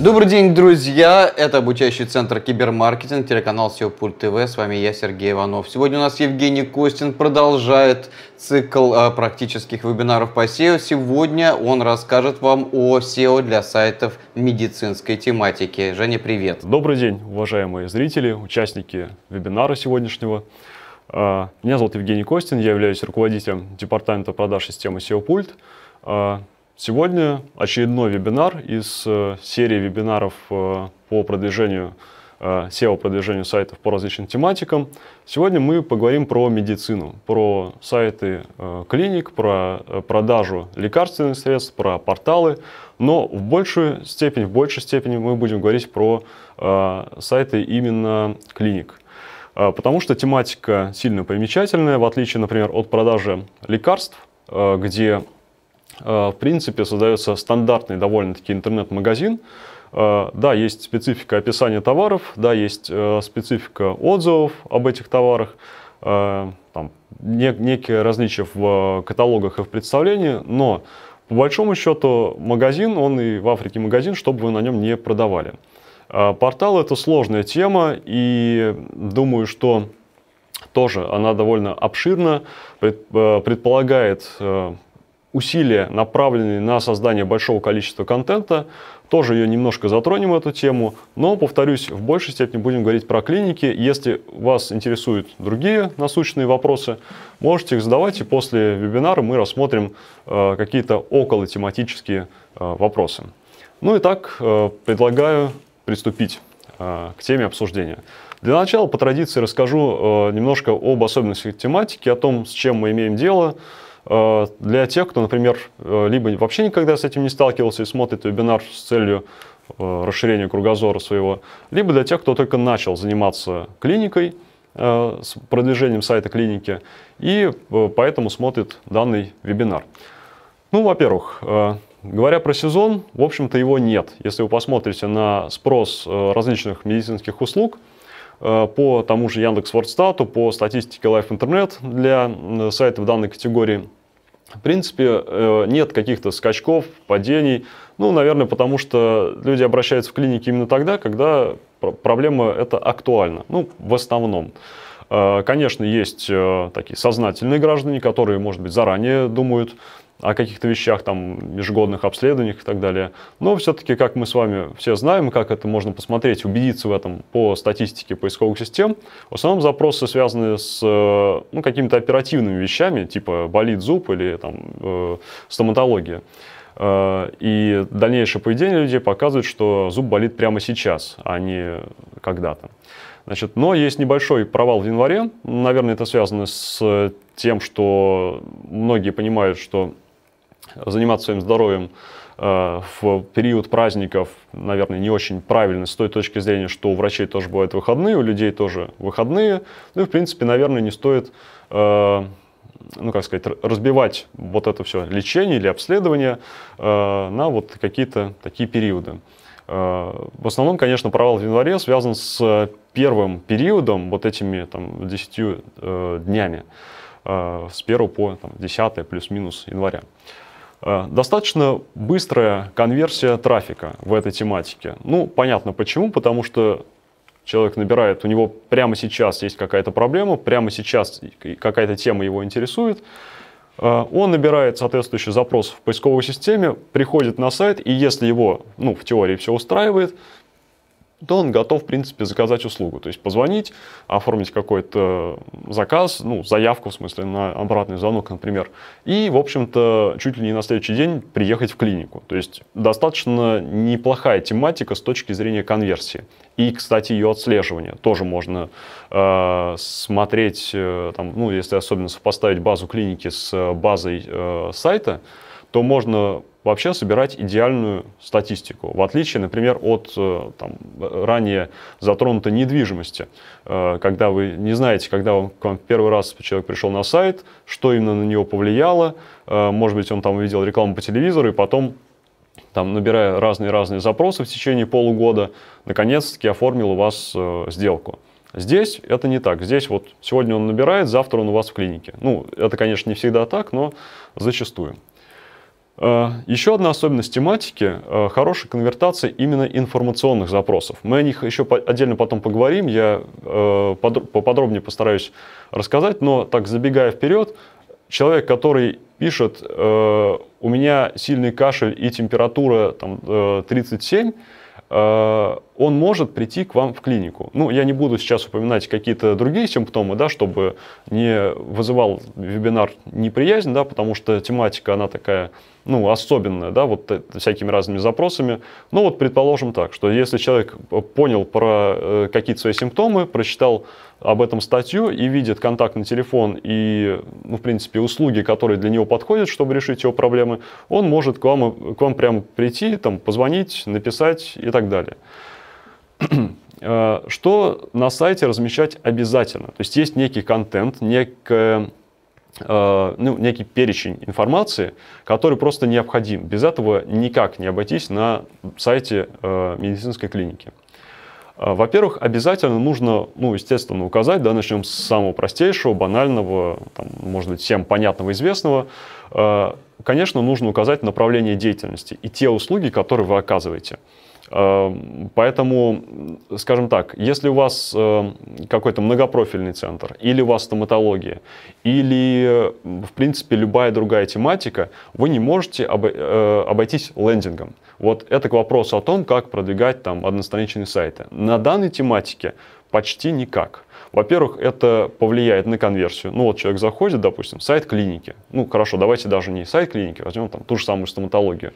Добрый день, друзья! Это обучающий центр кибермаркетинг, телеканал SEOPult ТВ. С вами я, Сергей Иванов. Сегодня у нас Евгений Костин продолжает цикл практических вебинаров по SEO. Сегодня он расскажет вам о SEO для сайтов медицинской тематики. Женя, привет! Добрый день, уважаемые зрители, участники вебинара сегодняшнего. Меня зовут Евгений Костин, я являюсь руководителем департамента продаж системы SEOPult. Сегодня очередной вебинар из серии вебинаров по продвижению, SEO-продвижению сайтов по различным тематикам. Сегодня мы поговорим про медицину, про сайты клиник, про продажу лекарственных средств, про порталы. Но в большей степени мы будем говорить про сайты именно клиник. Потому что тематика сильно примечательная, в отличие, например, от продажи лекарств, где... В принципе, создается стандартный довольно-таки интернет-магазин. Да, есть специфика описания товаров, да, есть специфика отзывов об этих товарах, там, некие различия в каталогах и в представлении, но по большому счету магазин, он и в Африке магазин, чтобы вы на нем не продавали. Портал – это сложная тема, и думаю, что... тоже она довольно обширна, предполагает... усилия, направленные на создание большого количества контента. Тоже ее немножко затронем, эту тему. Но, повторюсь, в большей степени будем говорить про клиники. Если вас интересуют другие насущные вопросы, можете их задавать. И после вебинара мы рассмотрим какие-то околотематические вопросы. Ну и так, предлагаю приступить к теме обсуждения. Для начала, по традиции, расскажу немножко об особенностях тематики, о том, с чем мы имеем дело. Для тех, кто, например, либо вообще никогда с этим не сталкивался и смотрит вебинар с целью расширения кругозора своего, либо для тех, кто только начал заниматься клиникой, с продвижением сайта клиники, и поэтому смотрит данный вебинар. Ну, во-первых, говоря про сезон, в общем-то его нет. Если вы посмотрите на спрос различных медицинских услуг, по тому же Яндекс.Вордстату, по статистике Live.Internet для сайтов данной категории, в принципе, нет каких-то скачков, падений. Ну, наверное, потому что люди обращаются в клиники именно тогда, когда проблема эта актуальна. Ну, в основном. Конечно, есть такие сознательные граждане, которые, может быть, заранее думают о каких-то вещах, там, ежегодных обследованиях и так далее. Но все-таки, как мы с вами все знаем, как это можно посмотреть, убедиться в этом по статистике поисковых систем, в основном запросы связаны с какими-то оперативными вещами, типа болит зуб или там, стоматология. И дальнейшее поведение людей показывает, что зуб болит прямо сейчас, а не когда-то. Значит, но есть небольшой провал в январе. Наверное, это связано с тем, что многие понимают, что заниматься своим здоровьем в период праздников, наверное, не очень правильно с той точки зрения, что у врачей тоже бывают выходные, у людей тоже выходные. Ну и, в принципе, наверное, не стоит, разбивать вот это все лечение или обследование на вот какие-то такие периоды. В основном, конечно, провал в январе связан с первым периодом, вот этими там, 10 днями, с 1 по там, 10 плюс-минус января. Достаточно быстрая конверсия трафика в этой тематике. Ну, понятно почему, потому что человек набирает, у него прямо сейчас есть какая-то проблема, прямо сейчас какая-то тема его интересует. Он набирает соответствующий запрос в поисковой системе, приходит на сайт, и если его, в теории все устраивает, то он готов, в принципе, заказать услугу. То есть позвонить, оформить какой-то заказ, заявку, в смысле, на обратный звонок, например. И, в общем-то, чуть ли не на следующий день приехать в клинику. То есть достаточно неплохая тематика с точки зрения конверсии. И, кстати, ее отслеживание. Тоже можно смотреть, если особенно сопоставить базу клиники с базой сайта, то можно вообще собирать идеальную статистику. В отличие, например, от ранее затронутой недвижимости. Когда вы не знаете, когда к вам первый раз человек пришел на сайт, что именно на него повлияло. Может быть, он там увидел рекламу по телевизору и потом, набирая разные запросы в течение полугода, наконец-таки оформил у вас сделку. Здесь это не так. Здесь вот сегодня он набирает, завтра он у вас в клинике. Ну, это, конечно, не всегда так, но зачастую. Еще одна особенность тематики – хорошая конвертация именно информационных запросов. Мы о них еще отдельно потом поговорим, я поподробнее постараюсь рассказать, но так забегая вперед, человек, который пишет «у меня сильный кашель и температура там, 37», он может прийти к вам в клинику. Ну, я не буду сейчас упоминать какие-то другие симптомы, да, чтобы не вызывал вебинар неприязнь, да, потому что тематика, она такая, ну, особенная, да, вот всякими разными запросами. Ну, вот предположим так, что если человек понял про какие-то свои симптомы, прочитал об этом статью и видит контактный телефон и, ну, в принципе, услуги, которые для него подходят, чтобы решить его проблемы, он может к вам прямо прийти, там, позвонить, написать и так далее. Что на сайте размещать обязательно? То есть есть некий контент, некий перечень информации, который просто необходим. Без этого никак не обойтись на сайте медицинской клиники. Во-первых, обязательно нужно, ну, естественно, указать, да, начнем с самого простейшего, банального, там, может быть, всем понятного, известного. Конечно, нужно указать направление деятельности и те услуги, которые вы оказываете. Поэтому, скажем так, если у вас какой-то многопрофильный центр, или у вас стоматология, или, в принципе, любая другая тематика, вы не можете обойтись лендингом. Вот это к вопросу о том, как продвигать там одностраничные сайты. На данной тематике почти никак. Во-первых, это повлияет на конверсию. Ну вот человек заходит, допустим, в сайт клиники. Ну хорошо, давайте даже не сайт клиники, возьмем там ту же самую стоматологию.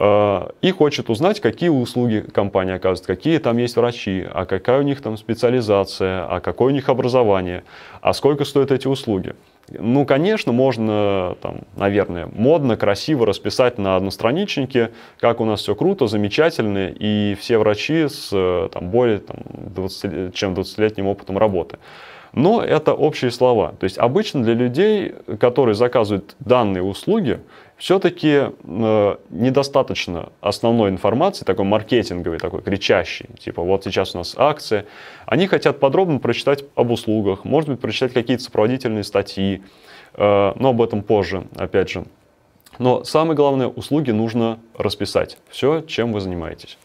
И хочет узнать, какие услуги компания оказывает, какие там есть врачи, а какая у них там специализация, а какое у них образование, а сколько стоят эти услуги. Ну, конечно, можно, там, наверное, модно, красиво расписать на одностраничнике, как у нас все круто, замечательно, и все врачи с там, более там, 20-летним опытом работы. Но это общие слова. То есть обычно для людей, которые заказывают данные услуги, все-таки недостаточно основной информации, такой маркетинговой, такой кричащей, типа вот сейчас у нас акция. Они хотят подробно прочитать об услугах, может быть, прочитать какие-то сопроводительные статьи, но об этом позже, опять же. Но самое главное, услуги нужно расписать, все, чем вы занимаетесь.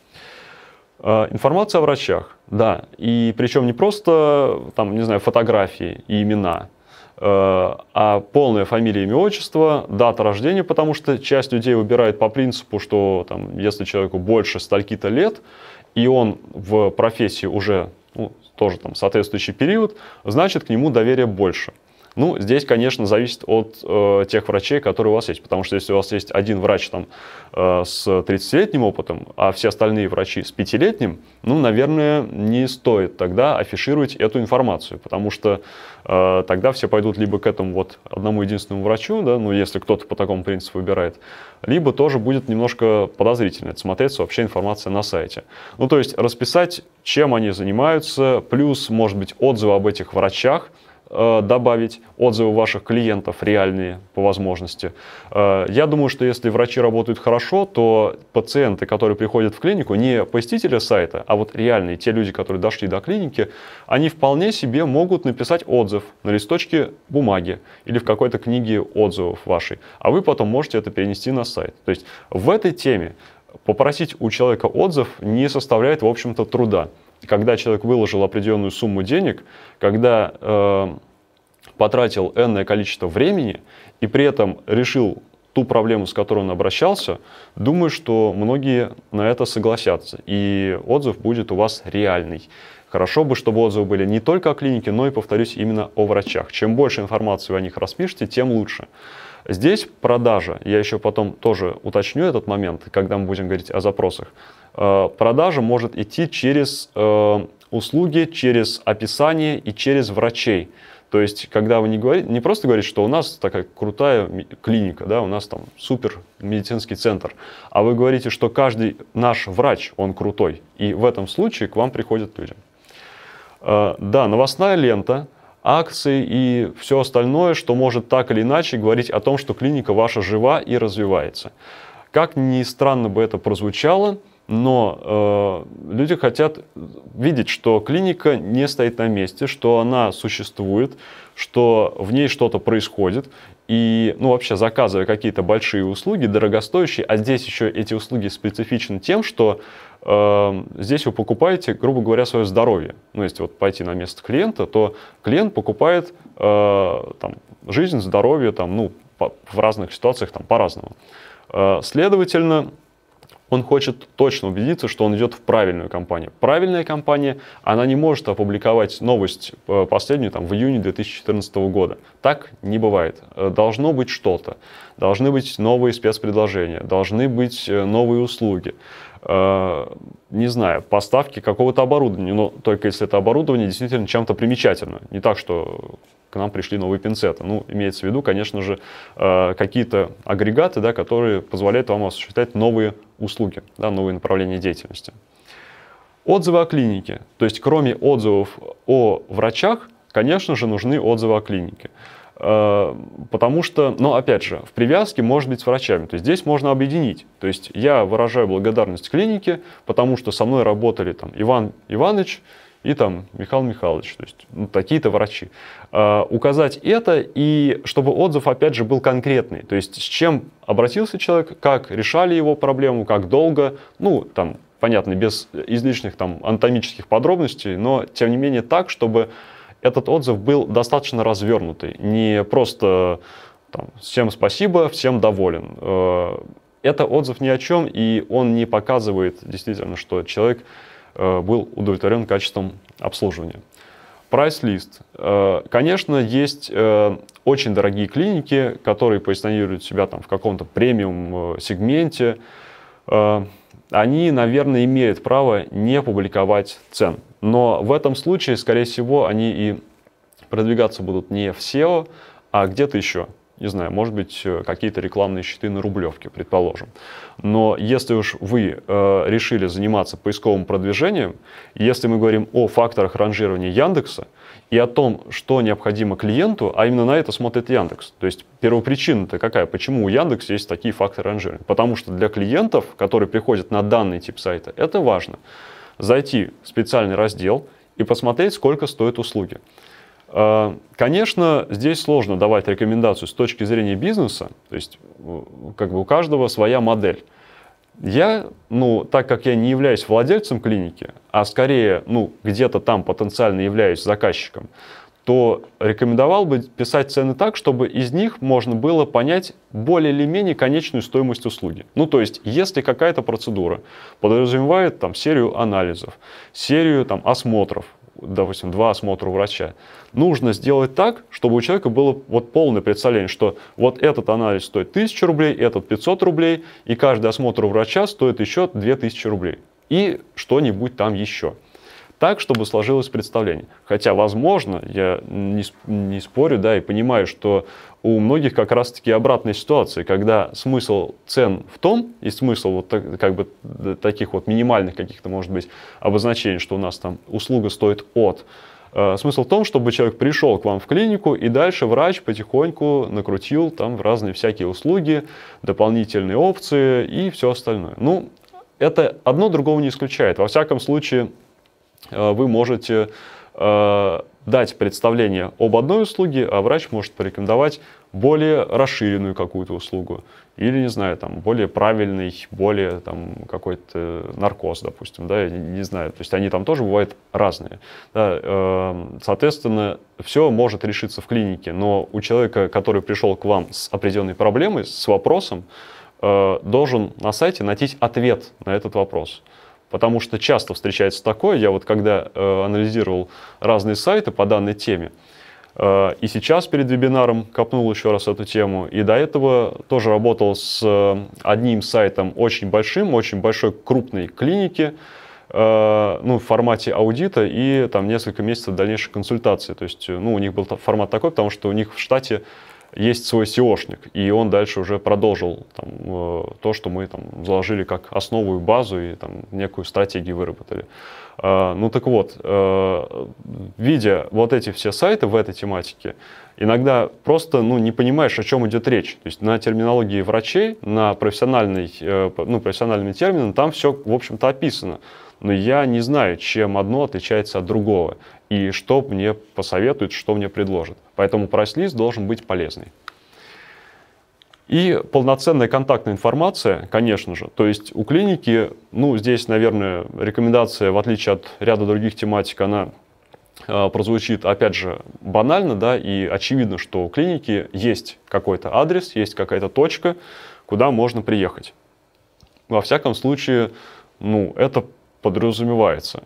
Информация о врачах, да, и причем не просто, там, не знаю, фотографии и имена, а полная фамилия, имя, отчество, дата рождения, потому что часть людей выбирает по принципу, что там, если человеку больше стольки-то лет, и он в профессии уже, ну, тоже там, соответствующий период, значит, к нему доверия больше. Ну, здесь, конечно, зависит от тех врачей, которые у вас есть, потому что если у вас есть один врач там, с 30-летним опытом, а все остальные врачи с 5-летним, ну, наверное, не стоит тогда афишировать эту информацию, потому что тогда все пойдут либо к этому вот одному единственному врачу, да, ну, если кто-то по такому принципу выбирает, либо тоже будет немножко подозрительно смотреться вообще информация на сайте. Ну, то есть расписать, чем они занимаются, плюс, может быть, отзывы об этих врачах, добавить отзывы ваших клиентов реальные по возможности. Я думаю, что если врачи работают хорошо, то пациенты, которые приходят в клинику, не посетители сайта, а вот реальные, те люди, которые дошли до клиники, они вполне себе могут написать отзыв на листочке бумаги или в какой-то книге отзывов вашей, а вы потом можете это перенести на сайт. То есть в этой теме попросить у человека отзыв не составляет, в общем-то, труда. Когда человек выложил определенную сумму денег, когда потратил энное количество времени и при этом решил ту проблему, с которой он обращался, думаю, что многие на это согласятся. И отзыв будет у вас реальный. Хорошо бы, чтобы отзывы были не только о клинике, но и, повторюсь, именно о врачах. Чем больше информации вы о них распишете, тем лучше. Здесь продажа, я еще потом тоже уточню этот момент, когда мы будем говорить о запросах. Продажа может идти через услуги, через описание и через врачей. То есть, когда вы не просто говорите, что у нас такая крутая клиника, да, у нас там супер медицинский центр, а вы говорите, что каждый наш врач, он крутой, и в этом случае к вам приходят люди. Да, новостная лента, акции и все остальное, что может так или иначе говорить о том, что клиника ваша жива и развивается. Как ни странно бы это прозвучало, Но люди хотят видеть, что клиника не стоит на месте, что она существует, что в ней что-то происходит. И, ну, вообще, заказывая какие-то большие услуги, дорогостоящие, а здесь еще эти услуги специфичны тем, что здесь вы покупаете, грубо говоря, свое здоровье. Ну, если вот пойти на место клиента, то клиент покупает там, жизнь, здоровье, там, ну, в разных ситуациях там, по-разному. Следовательно, он хочет точно убедиться, что он идет в правильную компанию. Правильная компания, она не может опубликовать новость последнюю там, в июне 2014 года. Так не бывает. Должно быть что-то. Должны быть новые спецпредложения, должны быть новые услуги. Не знаю, поставки какого-то оборудования, но только если это оборудование действительно чем-то примечательно. Не так, что к нам пришли новые пинцеты. Ну, имеется в виду, конечно же, какие-то агрегаты, да, которые позволяют вам осуществлять новые услуги, да, новые направления деятельности. Отзывы о клинике. То есть, кроме отзывов о врачах, конечно же, нужны отзывы о клинике. Потому что, но опять же, в привязке может быть с врачами. То есть здесь можно объединить. То есть я выражаю благодарность клинике, потому что со мной работали там, Иван Иванович и там, Михаил Михайлович. То есть ну, такие-то врачи. Указать это, и чтобы отзыв опять же был конкретный. То есть с чем обратился человек, как решали его проблему, как долго. Ну, там, понятно, без излишних там, анатомических подробностей, но тем не менее так, чтобы... Этот отзыв был достаточно развернутый, не просто там, «всем спасибо, всем доволен». Это отзыв ни о чем, и он не показывает действительно, что человек был удовлетворен качеством обслуживания. Прайс-лист. Конечно, есть очень дорогие клиники, которые позиционируют себя там, в каком-то премиум-сегменте. Они, наверное, имеют право не публиковать цен. Но в этом случае, скорее всего, они и продвигаться будут не в SEO, а где-то еще. Не знаю, может быть, какие-то рекламные щиты на Рублевке, предположим. Но если уж вы решили заниматься поисковым продвижением, если мы говорим о факторах ранжирования Яндекса и о том, что необходимо клиенту, а именно на это смотрит Яндекс. То есть первопричина-то какая? Почему у Яндекса есть такие факторы ранжирования? Потому что для клиентов, которые приходят на данный тип сайта, это важно. Зайти в специальный раздел и посмотреть, сколько стоят услуги. Конечно, здесь сложно давать рекомендацию с точки зрения бизнеса, то есть как бы у каждого своя модель. Я, ну, так как я не являюсь владельцем клиники, а скорее, ну, где-то там потенциально являюсь заказчиком, то рекомендовал бы писать цены так, чтобы из них можно было понять более или менее конечную стоимость услуги. Ну, то есть, если какая-то процедура подразумевает там, серию анализов, серию там, осмотров, допустим, 2 осмотра у врача, нужно сделать так, чтобы у человека было вот полное представление, что вот этот анализ стоит 1000 рублей, этот 500 рублей, и каждый осмотр у врача стоит еще 2000 рублей. И что-нибудь там еще. Так, чтобы сложилось представление. Хотя, возможно, я не спорю, да, и понимаю, что у многих как раз-таки обратная ситуация, когда смысл цен в том, и смысл вот так, как бы таких вот минимальных каких-то, может быть, обозначений, что у нас там услуга стоит от. Смысл в том, чтобы человек пришел к вам в клинику, и дальше врач потихоньку накрутил там разные всякие услуги, дополнительные опции и все остальное. Ну, это одно другого не исключает. Во всяком случае... Вы можете дать представление об одной услуге, а врач может порекомендовать более расширенную какую-то услугу. Или, не знаю, там, более правильный, более какой-то наркоз, допустим. Да, я не знаю, то есть они там тоже бывают разные. Да, соответственно, все может решиться в клинике, но у человека, который пришел к вам с определенной проблемой, с вопросом, должен на сайте найти ответ на этот вопрос. Потому что часто встречается такое, я вот когда анализировал разные сайты по данной теме, и сейчас перед вебинаром копнул еще раз эту тему, и до этого тоже работал с одним сайтом очень большим, очень большой крупной клиники, ну, в формате аудита и там несколько месяцев дальнейшей консультации. То есть ну, у них был формат такой, потому что у них в штате есть свой SEOшник, и он дальше уже продолжил там, то, что мы там заложили как основу и базу, и там некую стратегию выработали. Ну так вот, видя вот эти все сайты в этой тематике, иногда просто не понимаешь, о чем идет речь. То есть на терминологии врачей, на профессиональный термин, там все, в общем-то, описано. Но я не знаю, чем одно отличается от другого, и что мне посоветуют, что мне предложат. Поэтому прайс-лист должен быть полезный. И полноценная контактная информация, конечно же. То есть у клиники, здесь, наверное, рекомендация, в отличие от ряда других тематик, она прозвучит, опять же, банально, да, и очевидно, что у клиники есть какой-то адрес, есть какая-то точка, куда можно приехать. Во всяком случае, это подразумевается.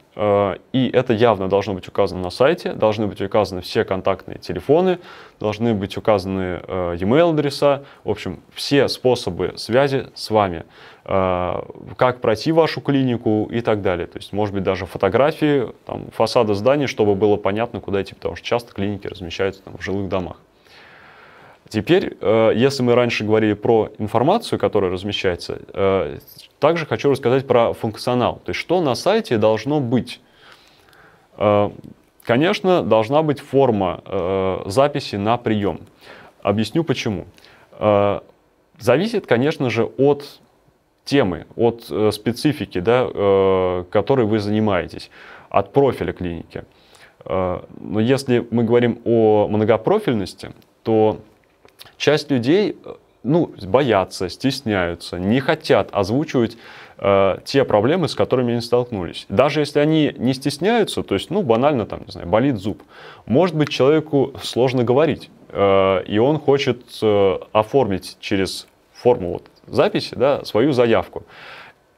И это явно должно быть указано на сайте, должны быть указаны все контактные телефоны, должны быть указаны e-mail-адреса, в общем, все способы связи с вами, как пройти вашу клинику и так далее. То есть, может быть, даже фотографии там, фасада здания, чтобы было понятно, куда идти, потому что часто клиники размещаются там, в жилых домах. Теперь, если мы раньше говорили про информацию, которая размещается, также хочу рассказать про функционал. То есть, что на сайте должно быть? Конечно, должна быть форма записи на прием. Объясню почему. Зависит, конечно же, от темы, от специфики, да, которой вы занимаетесь, от профиля клиники. Но если мы говорим о многопрофильности, то часть людей боятся, стесняются, не хотят озвучивать те проблемы, с которыми они столкнулись. Даже если они не стесняются, то есть, банально, там, не знаю, болит зуб, может быть, человеку сложно говорить, и он хочет оформить через форму записи, да, свою заявку.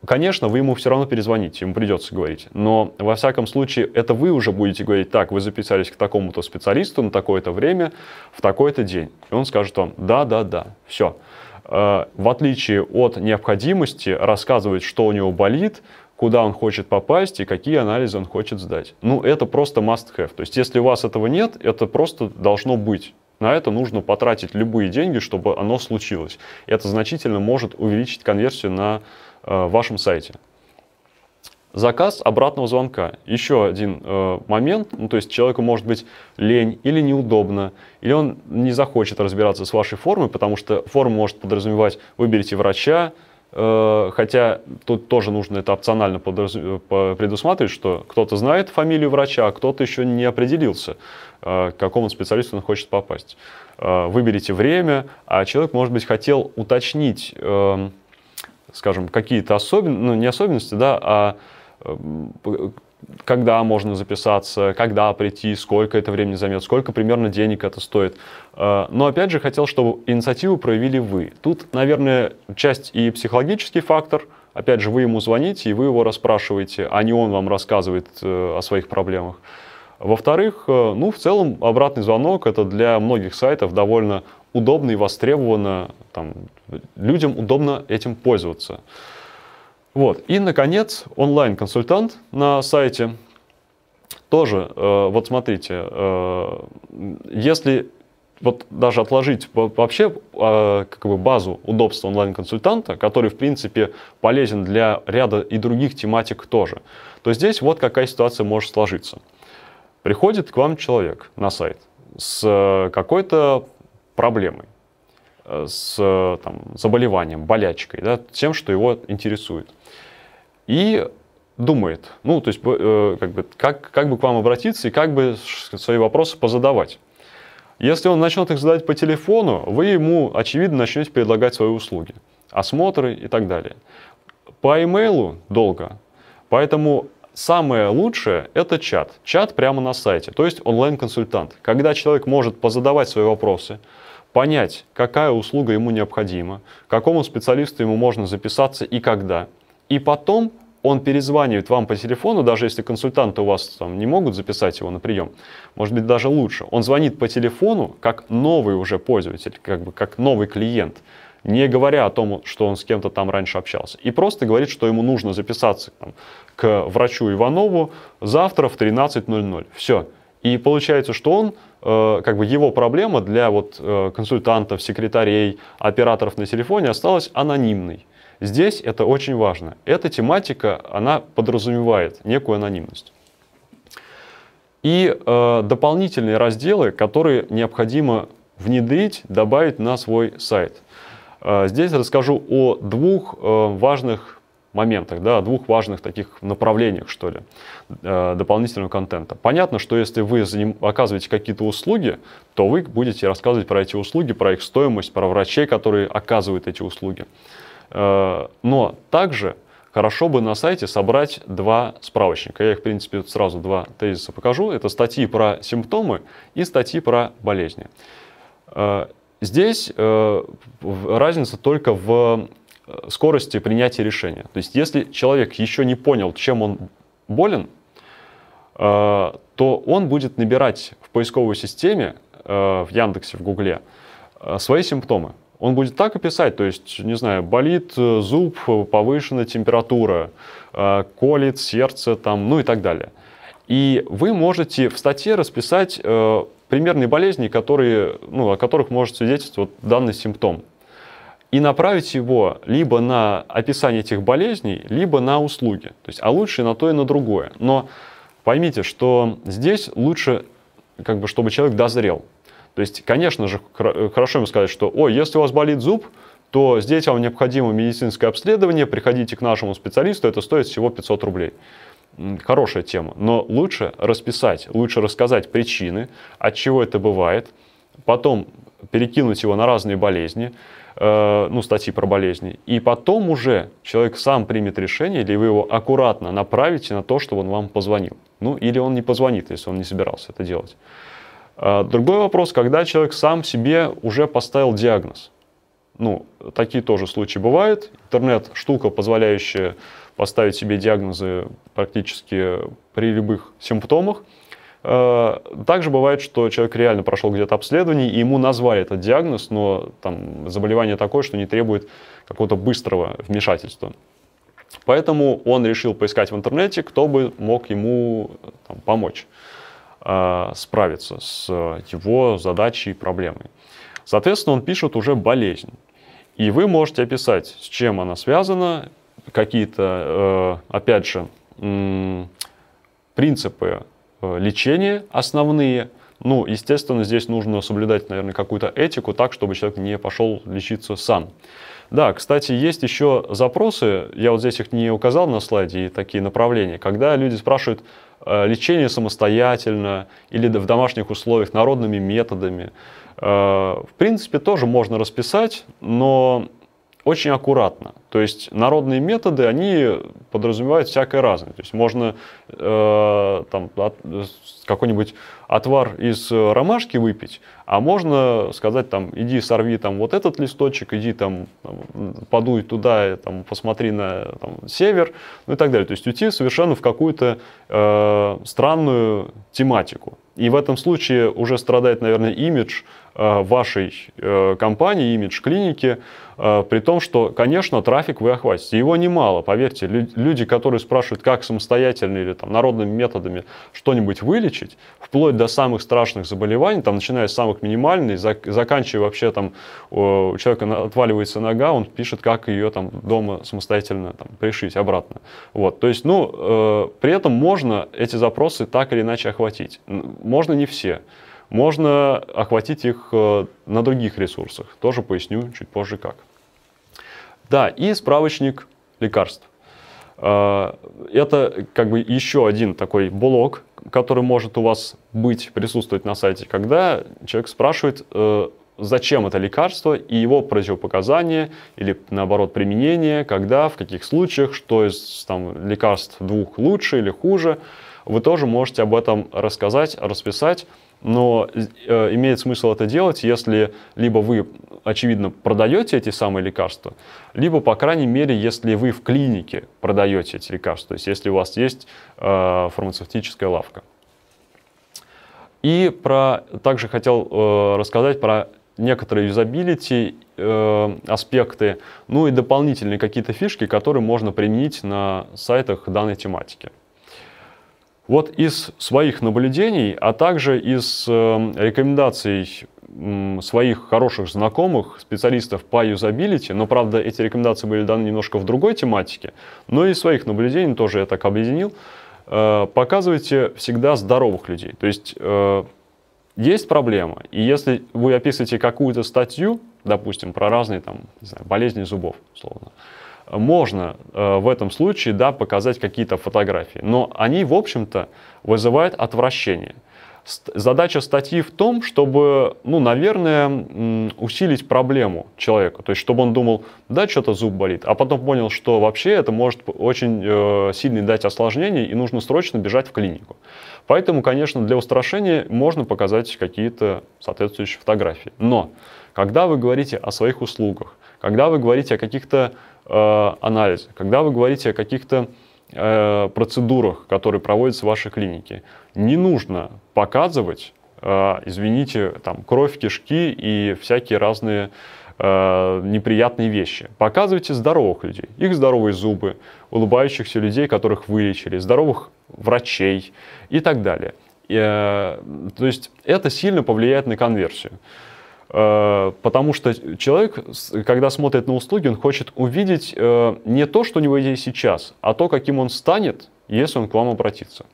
Конечно, вы ему все равно перезвоните, ему придется говорить. Но, во всяком случае, это вы уже будете говорить, так, вы записались к такому-то специалисту на такое-то время, в такой-то день. И он скажет вам, да, все. В отличие от необходимости рассказывать, что у него болит, куда он хочет попасть и какие анализы он хочет сдать. Это просто must-have. То есть, если у вас этого нет, это просто должно быть. На это нужно потратить любые деньги, чтобы оно случилось. Это значительно может увеличить конверсию на вашем сайте. Заказ обратного звонка. Еще один момент. То есть человеку может быть лень или неудобно, или он не захочет разбираться с вашей формой, потому что форма может подразумевать «выберите врача», хотя тут тоже нужно это опционально предусматривать, что кто-то знает фамилию врача, а кто-то еще не определился, к какому специалисту он хочет попасть. «Выберите время», а человек, может быть, хотел уточнить, скажем, какие-то особенности, не особенности, да, а когда можно записаться, когда прийти, сколько это времени займет, сколько примерно денег это стоит. Но опять же хотел, чтобы инициативу проявили вы. Тут, наверное, часть и психологический фактор. Опять же, вы ему звоните, и вы его расспрашиваете, а не он вам рассказывает о своих проблемах. Во-вторых, в целом обратный звонок — это для многих сайтов довольно удобно и востребовано, там, людям удобно этим пользоваться. Вот. И, наконец, онлайн-консультант на сайте. Тоже, вот смотрите, если вот даже отложить вообще как бы базу удобства онлайн-консультанта, который, в принципе, полезен для ряда и других тематик тоже, то здесь вот какая ситуация может сложиться. Приходит к вам человек на сайт с какой-то проблемой, с там, заболеванием, болячкой, да, тем, что его интересует. И думает, то есть, как бы к вам обратиться и как бы свои вопросы позадавать. Если он начнет их задавать по телефону, вы ему, очевидно, начнете предлагать свои услуги, осмотры и так далее. По имейлу долго, поэтому самое лучшее – это чат. Чат прямо на сайте, то есть онлайн-консультант. Когда человек может позадавать свои вопросы, понять, какая услуга ему необходима, к какому специалисту ему можно записаться и когда. И потом он перезванивает вам по телефону, даже если консультанты у вас там, не могут записать его на прием, может быть, даже лучше. Он звонит по телефону как новый уже пользователь, как новый клиент, не говоря о том, что он с кем-то там раньше общался. И просто говорит, что ему нужно записаться к врачу Иванову завтра в 13:00. Все. И получается, что он, как бы его проблема для вот консультантов, секретарей, операторов на телефоне осталась анонимной. Здесь это очень важно. Эта тематика, она подразумевает некую анонимность. И дополнительные разделы, которые необходимо внедрить, добавить на свой сайт. Здесь расскажу о двух важных моментах, да, о двух важных таких направлениях, что ли, дополнительного контента. Понятно, что если вы оказываете какие-то услуги, то вы будете рассказывать про эти услуги, про их стоимость, про врачей, которые оказывают эти услуги. Но также хорошо бы на сайте собрать два справочника. Я их, в принципе, сразу два тезиса покажу. Это статьи про симптомы и статьи про болезни. Здесь разница только в скорости принятия решения. То есть, если человек еще не понял, чем он болен, то он будет набирать в поисковой системе, в Яндексе, в Гугле, свои симптомы. Он будет так и писать, то есть, не знаю, болит зуб, повышенная температура, колет сердце, там, ну и так далее. И вы можете в статье расписать примерные болезни, которые, о которых может свидетельствовать вот данный симптом. И направить его либо на описание этих болезней, либо на услуги. То есть, а лучше на то и на другое. Но поймите, что здесь лучше, как бы, чтобы человек дозрел. То есть, конечно же, хорошо ему сказать, что, ой, если у вас болит зуб, то здесь вам необходимо медицинское обследование, приходите к нашему специалисту, это стоит всего 500 рублей. Хорошая тема, но лучше расписать, лучше рассказать причины, от чего это бывает, потом перекинуть его на разные болезни, статьи про болезни, и потом уже человек сам примет решение, или вы его аккуратно направите на то, чтобы он вам позвонил. Ну, или он не позвонит, если он не собирался это делать. Другой вопрос, когда человек сам себе уже поставил диагноз. Ну, такие тоже случаи бывают. Интернет – штука, позволяющая поставить себе диагнозы практически при любых симптомах. Также бывает, что человек реально прошел где-то обследование, и ему назвали этот диагноз, но там заболевание такое, что не требует какого-то быстрого вмешательства. Поэтому он решил поискать в интернете, кто бы мог ему помочь справиться с его задачей и проблемой. Соответственно, он пишет уже болезнь. И вы можете описать, с чем она связана, какие-то, опять же, принципы лечения основные. Ну, естественно, здесь нужно соблюдать, наверное, какую-то этику так, чтобы человек не пошел лечиться сам. Да, кстати, есть еще запросы, я вот здесь их не указал на слайде, и такие направления, когда люди спрашивают, лечение самостоятельно или в домашних условиях народными методами. В принципе, тоже можно расписать, но очень аккуратно. То есть народные методы, они подразумевают всякое разное. То есть можно какой-нибудь отвар из ромашки выпить, а можно сказать, иди сорви вот этот листочек, иди подуй туда, посмотри на север, ну и так далее. То есть уйти совершенно в какую-то странную тематику. И в этом случае уже страдает, наверное, имидж вашей компании, имидж клиники, при том, что, конечно, трафик вы охватите. Его немало, поверьте. Люди, которые спрашивают, как самостоятельно или народными методами что-нибудь вылечить, вплоть до самых страшных заболеваний, начиная с самых минимальных, заканчивая вообще, у человека отваливается нога, он пишет, как ее дома самостоятельно пришить обратно. Вот. То есть, при этом можно эти запросы так или иначе охватить. Можно не все. Можно охватить их на других ресурсах. Тоже поясню чуть позже как. Да, и справочник лекарств. Это как бы еще один такой блок, который может у вас присутствовать на сайте, когда человек спрашивает, зачем это лекарство и его противопоказания или, наоборот, применение, когда, в каких случаях, что из лекарств двух лучше или хуже. Вы тоже можете об этом рассказать, расписать. Но имеет смысл это делать, если либо вы, очевидно, продаете эти самые лекарства, либо, по крайней мере, если вы в клинике продаете эти лекарства, то есть если у вас есть фармацевтическая лавка. И также хотел рассказать про некоторые юзабилити аспекты, ну и дополнительные какие-то фишки, которые можно применить на сайтах данной тематики. Вот из своих наблюдений, а также из рекомендаций своих хороших знакомых, специалистов по юзабилити, но, правда, эти рекомендации были даны немножко в другой тематике, но и своих наблюдений тоже я так объединил, показывайте всегда здоровых людей. То есть есть проблема, и если вы описываете какую-то статью, допустим, про разные там, не знаю, болезни зубов, условно, можно в этом случае, да, показать какие-то фотографии, но они, в общем-то, вызывают отвращение. Задача статьи в том, чтобы, ну, наверное, усилить проблему человека. То есть, чтобы он думал, да, что-то зуб болит, а потом понял, что вообще это может очень сильно дать осложнение, и нужно срочно бежать в клинику. Поэтому, конечно, для устрашения можно показать какие-то соответствующие фотографии. Но, когда вы говорите о своих услугах, когда вы говорите о каких-то анализах, когда вы говорите о каких-то процедурах, которые проводятся в вашей клинике, не нужно показывать, извините, там, кровь, кишки и всякие разные неприятные вещи. Показывайте здоровых людей, их здоровые зубы, улыбающихся людей, которых вылечили, здоровых врачей и так далее. То есть это сильно повлияет на конверсию. Потому что человек, когда смотрит на услуги, он хочет увидеть не то, что у него есть сейчас, а то, каким он станет, если он к вам обратится.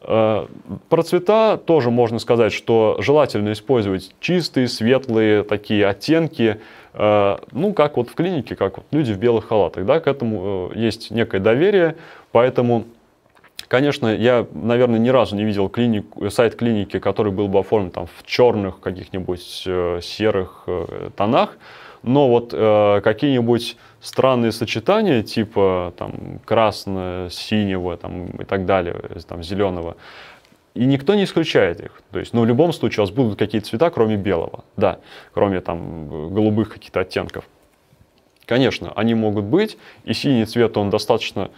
Про цвета тоже можно сказать, что желательно использовать чистые, светлые такие оттенки, ну, как вот в клинике, как вот люди в белых халатах, да, к этому есть некое доверие, поэтому... Конечно, я, наверное, ни разу не видел сайт клиники, который был бы оформлен там, в черных каких-нибудь серых тонах, но вот какие-нибудь странные сочетания, типа там, красно-синего там, и так далее, там, зеленого, и никто не исключает их. То есть, ну, в любом случае у вас будут какие-то цвета, кроме белого, да, кроме там, голубых каких-то оттенков. Конечно, они могут быть, и синий цвет, он достаточно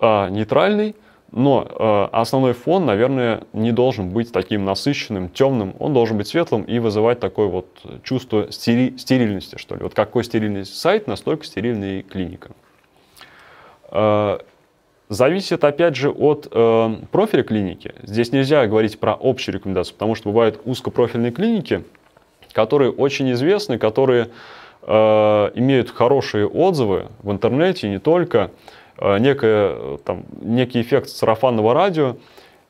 нейтральный, но основной фон, наверное, не должен быть таким насыщенным, темным. Он должен быть светлым и вызывать такое вот чувство стерильности, что ли. Вот какой стерильный сайт, настолько стерильная и клиника. Зависит, опять же, от профиля клиники. Здесь нельзя говорить про общую рекомендацию, потому что бывают узкопрофильные клиники, которые очень известны, которые имеют хорошие отзывы в интернете, и не только. Некий эффект сарафанного радио,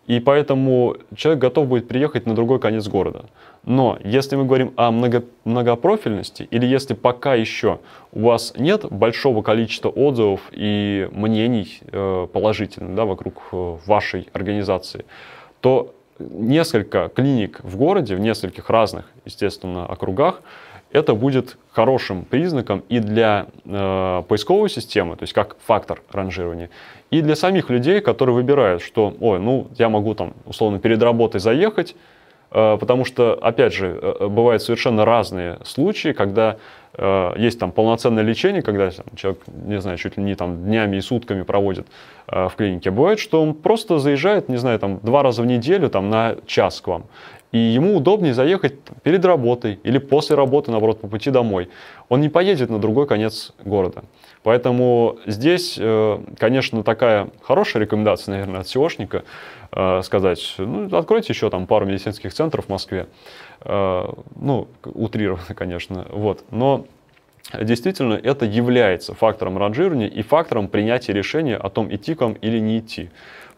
и поэтому человек готов будет приехать на другой конец города. Но если мы говорим о многопрофильности, или если пока еще у вас нет большого количества отзывов и мнений положительных, да, вокруг вашей организации, то несколько клиник в городе, в нескольких разных, естественно, округах, это будет хорошим признаком и для поисковой системы, то есть как фактор ранжирования, и для самих людей, которые выбирают, что, ой, ну, я могу там, условно, перед работой заехать, потому что, опять же, бывают совершенно разные случаи, когда есть там полноценное лечение, когда там, человек, не знаю, чуть ли не там днями и сутками проводит в клинике. Бывает, что он просто заезжает, не знаю, там 2 раза в неделю там, на час к вам. И ему удобнее заехать перед работой или после работы, наоборот, по пути домой. Он не поедет на другой конец города. Поэтому здесь, конечно, такая хорошая рекомендация, наверное, от SEOшника сказать, ну, откройте еще там пару медицинских центров в Москве. Ну, утрированно, конечно. Вот. Но действительно это является фактором ранжирования и фактором принятия решения о том, идти к вам или не идти.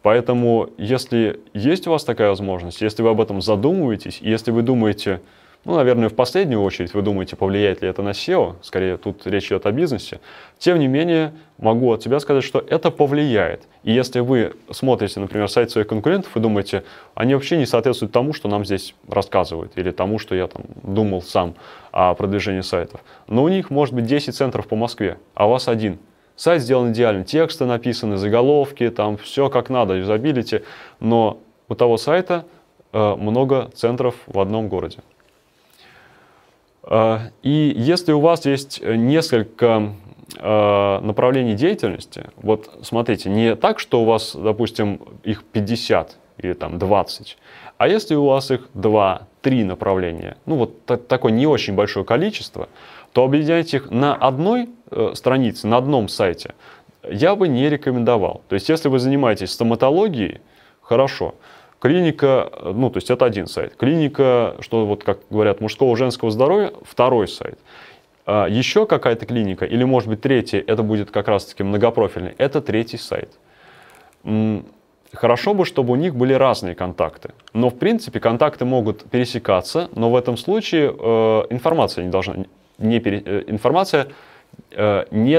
Поэтому, если есть у вас такая возможность, если вы об этом задумываетесь, если вы думаете, ну, наверное, в последнюю очередь вы думаете, повлияет ли это на SEO, скорее тут речь идет о бизнесе, тем не менее, могу от тебя сказать, что это повлияет. И если вы смотрите, например, сайт своих конкурентов и думаете, они вообще не соответствуют тому, что нам здесь рассказывают, или тому, что я там думал сам о продвижении сайтов, но у них может быть 10 центров по Москве, а у вас один. Сайт сделан идеально, тексты написаны, заголовки, там все как надо, юзабилити, но у того сайта много центров в одном городе. И если у вас есть несколько направлений деятельности, вот смотрите, не так, что у вас, допустим, их 50 или там 20, а если у вас их 2-3 направления, ну вот такое не очень большое количество, то объединяйте их на одной странице, на одном сайте. я бы не рекомендовал. То есть, если вы занимаетесь стоматологией, хорошо. Клиника, ну, то есть это один сайт. Клиника, что вот как говорят, мужского, женского здоровья, второй сайт. Еще какая-то клиника, или может быть третья, это будет как раз-таки многопрофильный, это третий сайт. Хорошо бы, чтобы у них были разные контакты. Но, в принципе, контакты могут пересекаться, но в этом случае информация не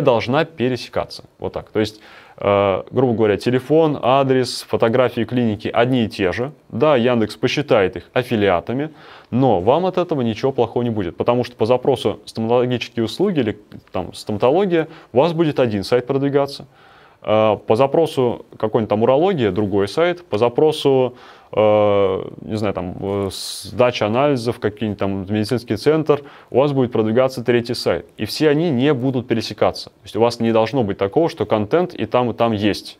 должна пересекаться. Вот так. То есть, грубо говоря, телефон, адрес, фотографии клиники одни и те же. Да, Яндекс посчитает их аффилиатами, но вам от этого ничего плохого не будет. Потому что по запросу стоматологические услуги или там, стоматология, у вас будет один сайт продвигаться. По запросу какой-нибудь там урология, другой сайт, по запросу, не знаю, там, сдача анализов, какие-нибудь там медицинский центр, у вас будет продвигаться третий сайт. И все они не будут пересекаться. То есть у вас не должно быть такого, что контент и там есть.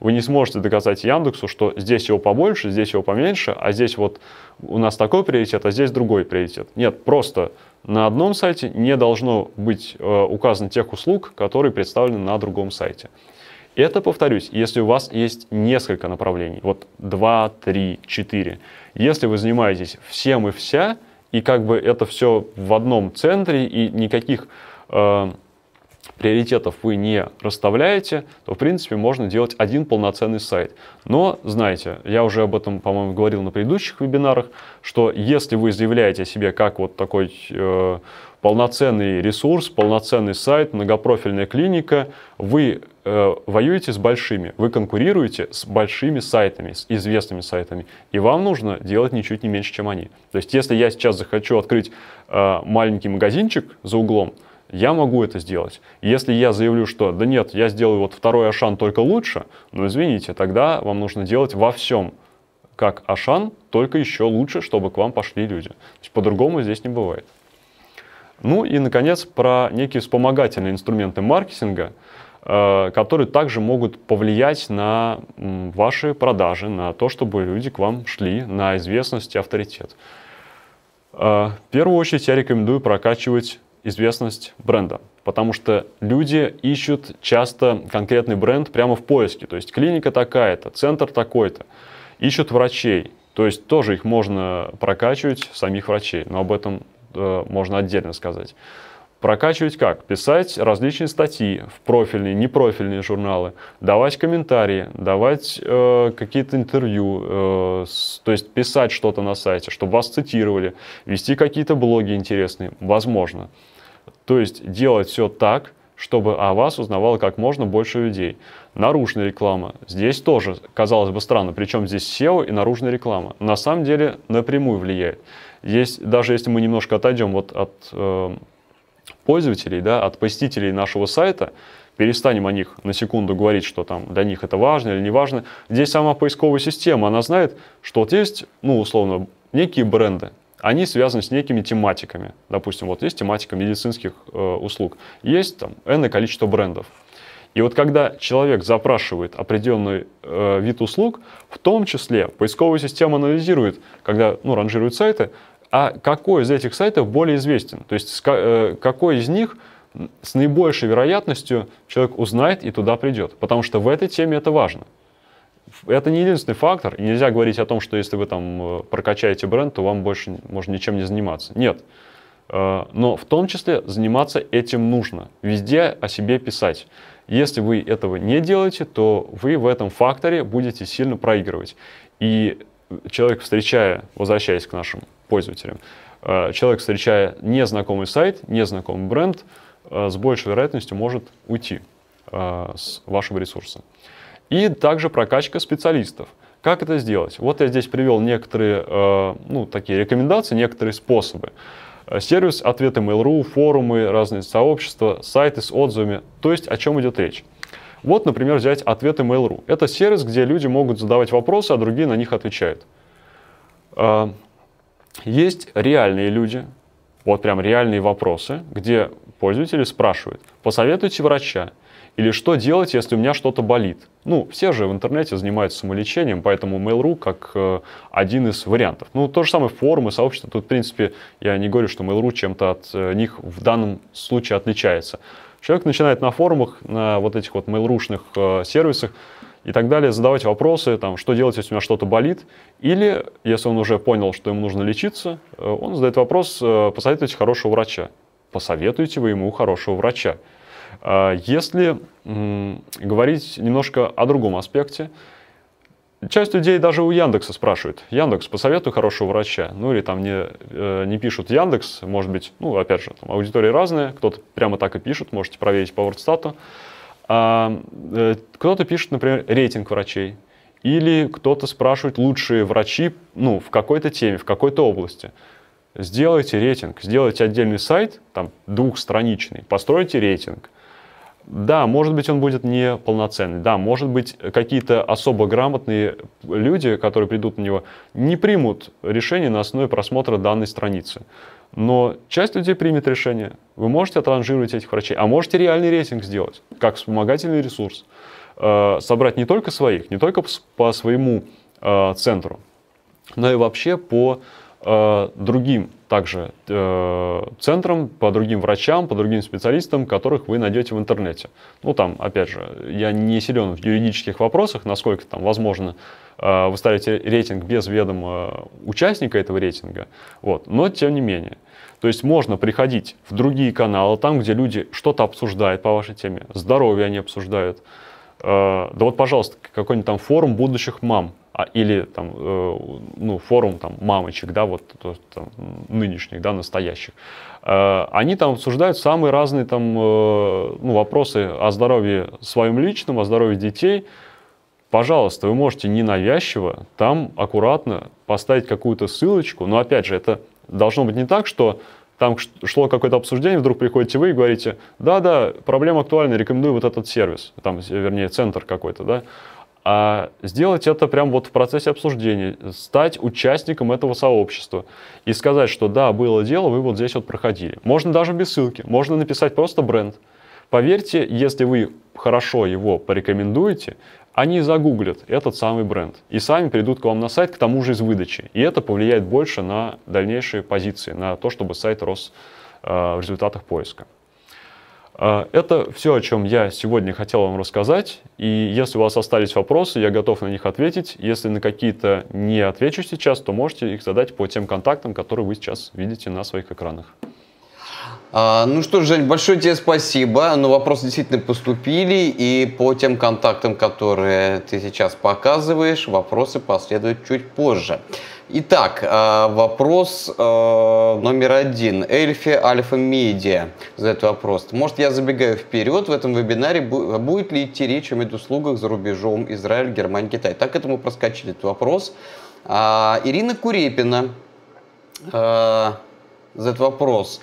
Вы не сможете доказать Яндексу, что здесь его побольше, здесь его поменьше, а здесь вот у нас такой приоритет, а здесь другой приоритет. Нет, просто на одном сайте не должно быть указано тех услуг, которые представлены на другом сайте. Это, повторюсь, если у вас есть несколько направлений, вот 2, 3, 4. Если вы занимаетесь всем и вся, и как бы это все в одном центре, и никаких приоритетов вы не расставляете, то, в принципе, можно делать один полноценный сайт. Но, знаете, я уже об этом, по-моему, говорил на предыдущих вебинарах, что если вы заявляете о себе как вот такой... полноценный ресурс, полноценный сайт, многопрофильная клиника, вы воюете с большими, вы конкурируете с большими сайтами, с известными сайтами, и вам нужно делать ничуть не меньше, чем они. То есть, если я сейчас захочу открыть маленький магазинчик за углом, я могу это сделать. Если я заявлю, что да нет, я сделаю вот второй Ашан только лучше, ну извините, тогда вам нужно делать во всем, как Ашан, только еще лучше, чтобы к вам пошли люди. То есть, по-другому здесь не бывает. Ну и, наконец, про некие вспомогательные инструменты маркетинга, которые также могут повлиять на ваши продажи, на то, чтобы люди к вам шли, на известность и авторитет. В первую очередь я рекомендую прокачивать известность бренда, потому что люди ищут часто конкретный бренд прямо в поиске. То есть клиника такая-то, центр такой-то, ищут врачей. То есть тоже их можно прокачивать, самих врачей, но об этом можно отдельно сказать. Прокачивать как? Писать различные статьи в профильные, непрофильные журналы, давать комментарии, давать какие-то интервью, то есть писать что-то на сайте, чтобы вас цитировали, вести какие-то блоги интересные, возможно. То есть делать все так, чтобы о вас узнавало как можно больше людей. Наружная реклама. Здесь тоже, казалось бы, странно. Причем здесь SEO и наружная реклама. На самом деле напрямую влияет. Здесь, даже если мы немножко отойдем вот от пользователей, да, от посетителей нашего сайта, перестанем о них на секунду говорить, что там для них это важно или не важно. Здесь сама поисковая система, она знает, что вот есть, ну, условно, некие бренды. Они связаны с некими тематиками. Допустим, вот есть тематика медицинских услуг. Есть там энное количество брендов. И вот когда человек запрашивает определенный вид услуг, в том числе поисковая система анализирует, когда ну, ранжирует сайты, а какой из этих сайтов более известен. То есть какой из них с наибольшей вероятностью человек узнает и туда придет. Потому что в этой теме это важно. Это не единственный фактор. И нельзя говорить о том, что если вы там прокачаете бренд, то вам больше можно ничем не заниматься. Нет. Но в том числе заниматься этим нужно. Везде о себе писать. Если вы этого не делаете, то вы в этом факторе будете сильно проигрывать. И человек, встречая, возвращаясь к нашим пользователям, человек, встречая незнакомый сайт, незнакомый бренд, с большей вероятностью может уйти с вашего ресурса. И также прокачка специалистов. Как это сделать? Вот я здесь привел некоторые ну, такие рекомендации, некоторые способы. Сервис, ответы Mail.ru, форумы, разные сообщества, сайты с отзывами. То есть о чем идет речь? Вот, например, взять ответы Mail.ru. Это сервис, где люди могут задавать вопросы, а другие на них отвечают. Есть реальные люди, вот прям реальные вопросы, где пользователи спрашивают: посоветуйте врача, или что делать, если у меня что-то болит. Ну, все же в интернете занимаются самолечением, поэтому Mail.ru как один из вариантов. Ну, то же самое форумы, сообщества. Тут, в принципе, я не говорю, что Mail.ru чем-то от них в данном случае отличается. Человек начинает на форумах, на вот этих вот Mail.ru-шных сервисах и так далее задавать вопросы, там, что делать, если у меня что-то болит. Или, если он уже понял, что ему нужно лечиться, он задает вопрос: посоветуйте хорошего врача. Посоветуйте вы ему хорошего врача. Если говорить немножко о другом аспекте, часть людей даже у Яндекса спрашивают: Яндекс, посоветуй хорошего врача. Ну или там не пишут Яндекс, может быть, ну опять же, там аудитории разные, кто-то прямо так и пишет, можете проверить по Вордстату. Кто-то пишет, например, рейтинг врачей, или кто-то спрашивает лучшие врачи, ну, в какой-то теме, в какой-то области. Сделайте рейтинг, сделайте отдельный сайт, там, двухстраничный, постройте рейтинг. Да, может быть, он будет неполноценный, да, может быть, какие-то особо грамотные люди, которые придут на него, не примут решение на основе просмотра данной страницы. Но часть людей примет решение. Вы можете отранжировать этих врачей, а можете реальный рейтинг сделать, как вспомогательный ресурс. Собрать не только своих, не только по своему центру, но и вообще по другим также центрам, по другим врачам, по другим специалистам, которых вы найдете в интернете. Ну там, опять же, я не силен в юридических вопросах, насколько там возможно выставить рейтинг без ведома участника этого рейтинга, вот. Но тем не менее. То есть можно приходить в другие каналы, там, где люди что-то обсуждают по вашей теме, здоровье они обсуждают. Да вот, пожалуйста, какой-нибудь там форум будущих мам, или там, ну, форум там, мамочек, да, вот, там, нынешних, да, настоящих. Они там обсуждают самые разные там, ну, вопросы о здоровье своем личном, о здоровье детей. Пожалуйста, вы можете ненавязчиво там аккуратно поставить какую-то ссылочку. Но опять же, это должно быть не так, что там шло какое-то обсуждение, вдруг приходите вы и говорите: да-да, проблема актуальна, рекомендую вот этот сервис, там, вернее, центр какой-то, да. А сделать это прямо вот в процессе обсуждения, стать участником этого сообщества и сказать, что да, было дело, вы вот здесь вот проходили. Можно даже без ссылки, можно написать просто бренд. Поверьте, если вы хорошо его порекомендуете, они загуглят этот самый бренд и сами придут к вам на сайт, к тому же из выдачи. И это повлияет больше на дальнейшие позиции, на то, чтобы сайт рос в результатах поиска. Это все, о чем я сегодня хотел вам рассказать. И если у вас остались вопросы, я готов на них ответить. Если на какие-то не отвечу сейчас, то можете их задать по тем контактам, которые вы сейчас видите на своих экранах. Ну что ж, Жень, большое тебе спасибо. Но вопросы действительно поступили. И по тем контактам, которые ты сейчас показываешь, вопросы последуют чуть позже. Итак, вопрос номер один. Эльфи Альфа-Медиа задает вопрос. Может, я забегаю вперед? В этом вебинаре будет ли идти речь о медуслугах за рубежом Израиль, Германия, Китай? Так это мы проскочили этот вопрос. Ирина Курепина задает вопрос.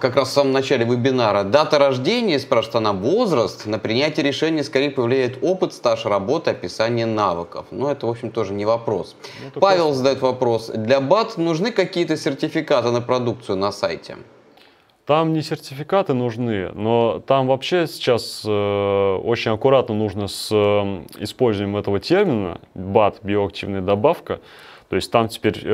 Как раз в самом начале вебинара. Дата рождения, спрашивает она, возраст. На принятие решения скорее повлияет опыт, стаж работы, описание навыков. Но это, в общем, тоже не вопрос. Ну, Павел просто задает вопрос. Для БАТ нужны какие-то сертификаты на продукцию на сайте? Там не сертификаты нужны, но там вообще сейчас очень аккуратно нужно с использованием этого термина БАТ, биоактивная добавка. То есть там теперь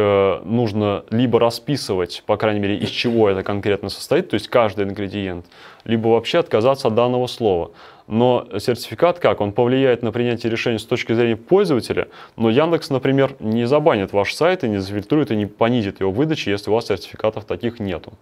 нужно либо расписывать, по крайней мере, из чего это конкретно состоит, то есть каждый ингредиент, либо вообще отказаться от данного слова. Но сертификат как? Он повлияет на принятие решения с точки зрения пользователя, но Яндекс, например, не забанит ваш сайт и не зафильтрует, и не понизит его выдачи, если у вас сертификатов таких нету.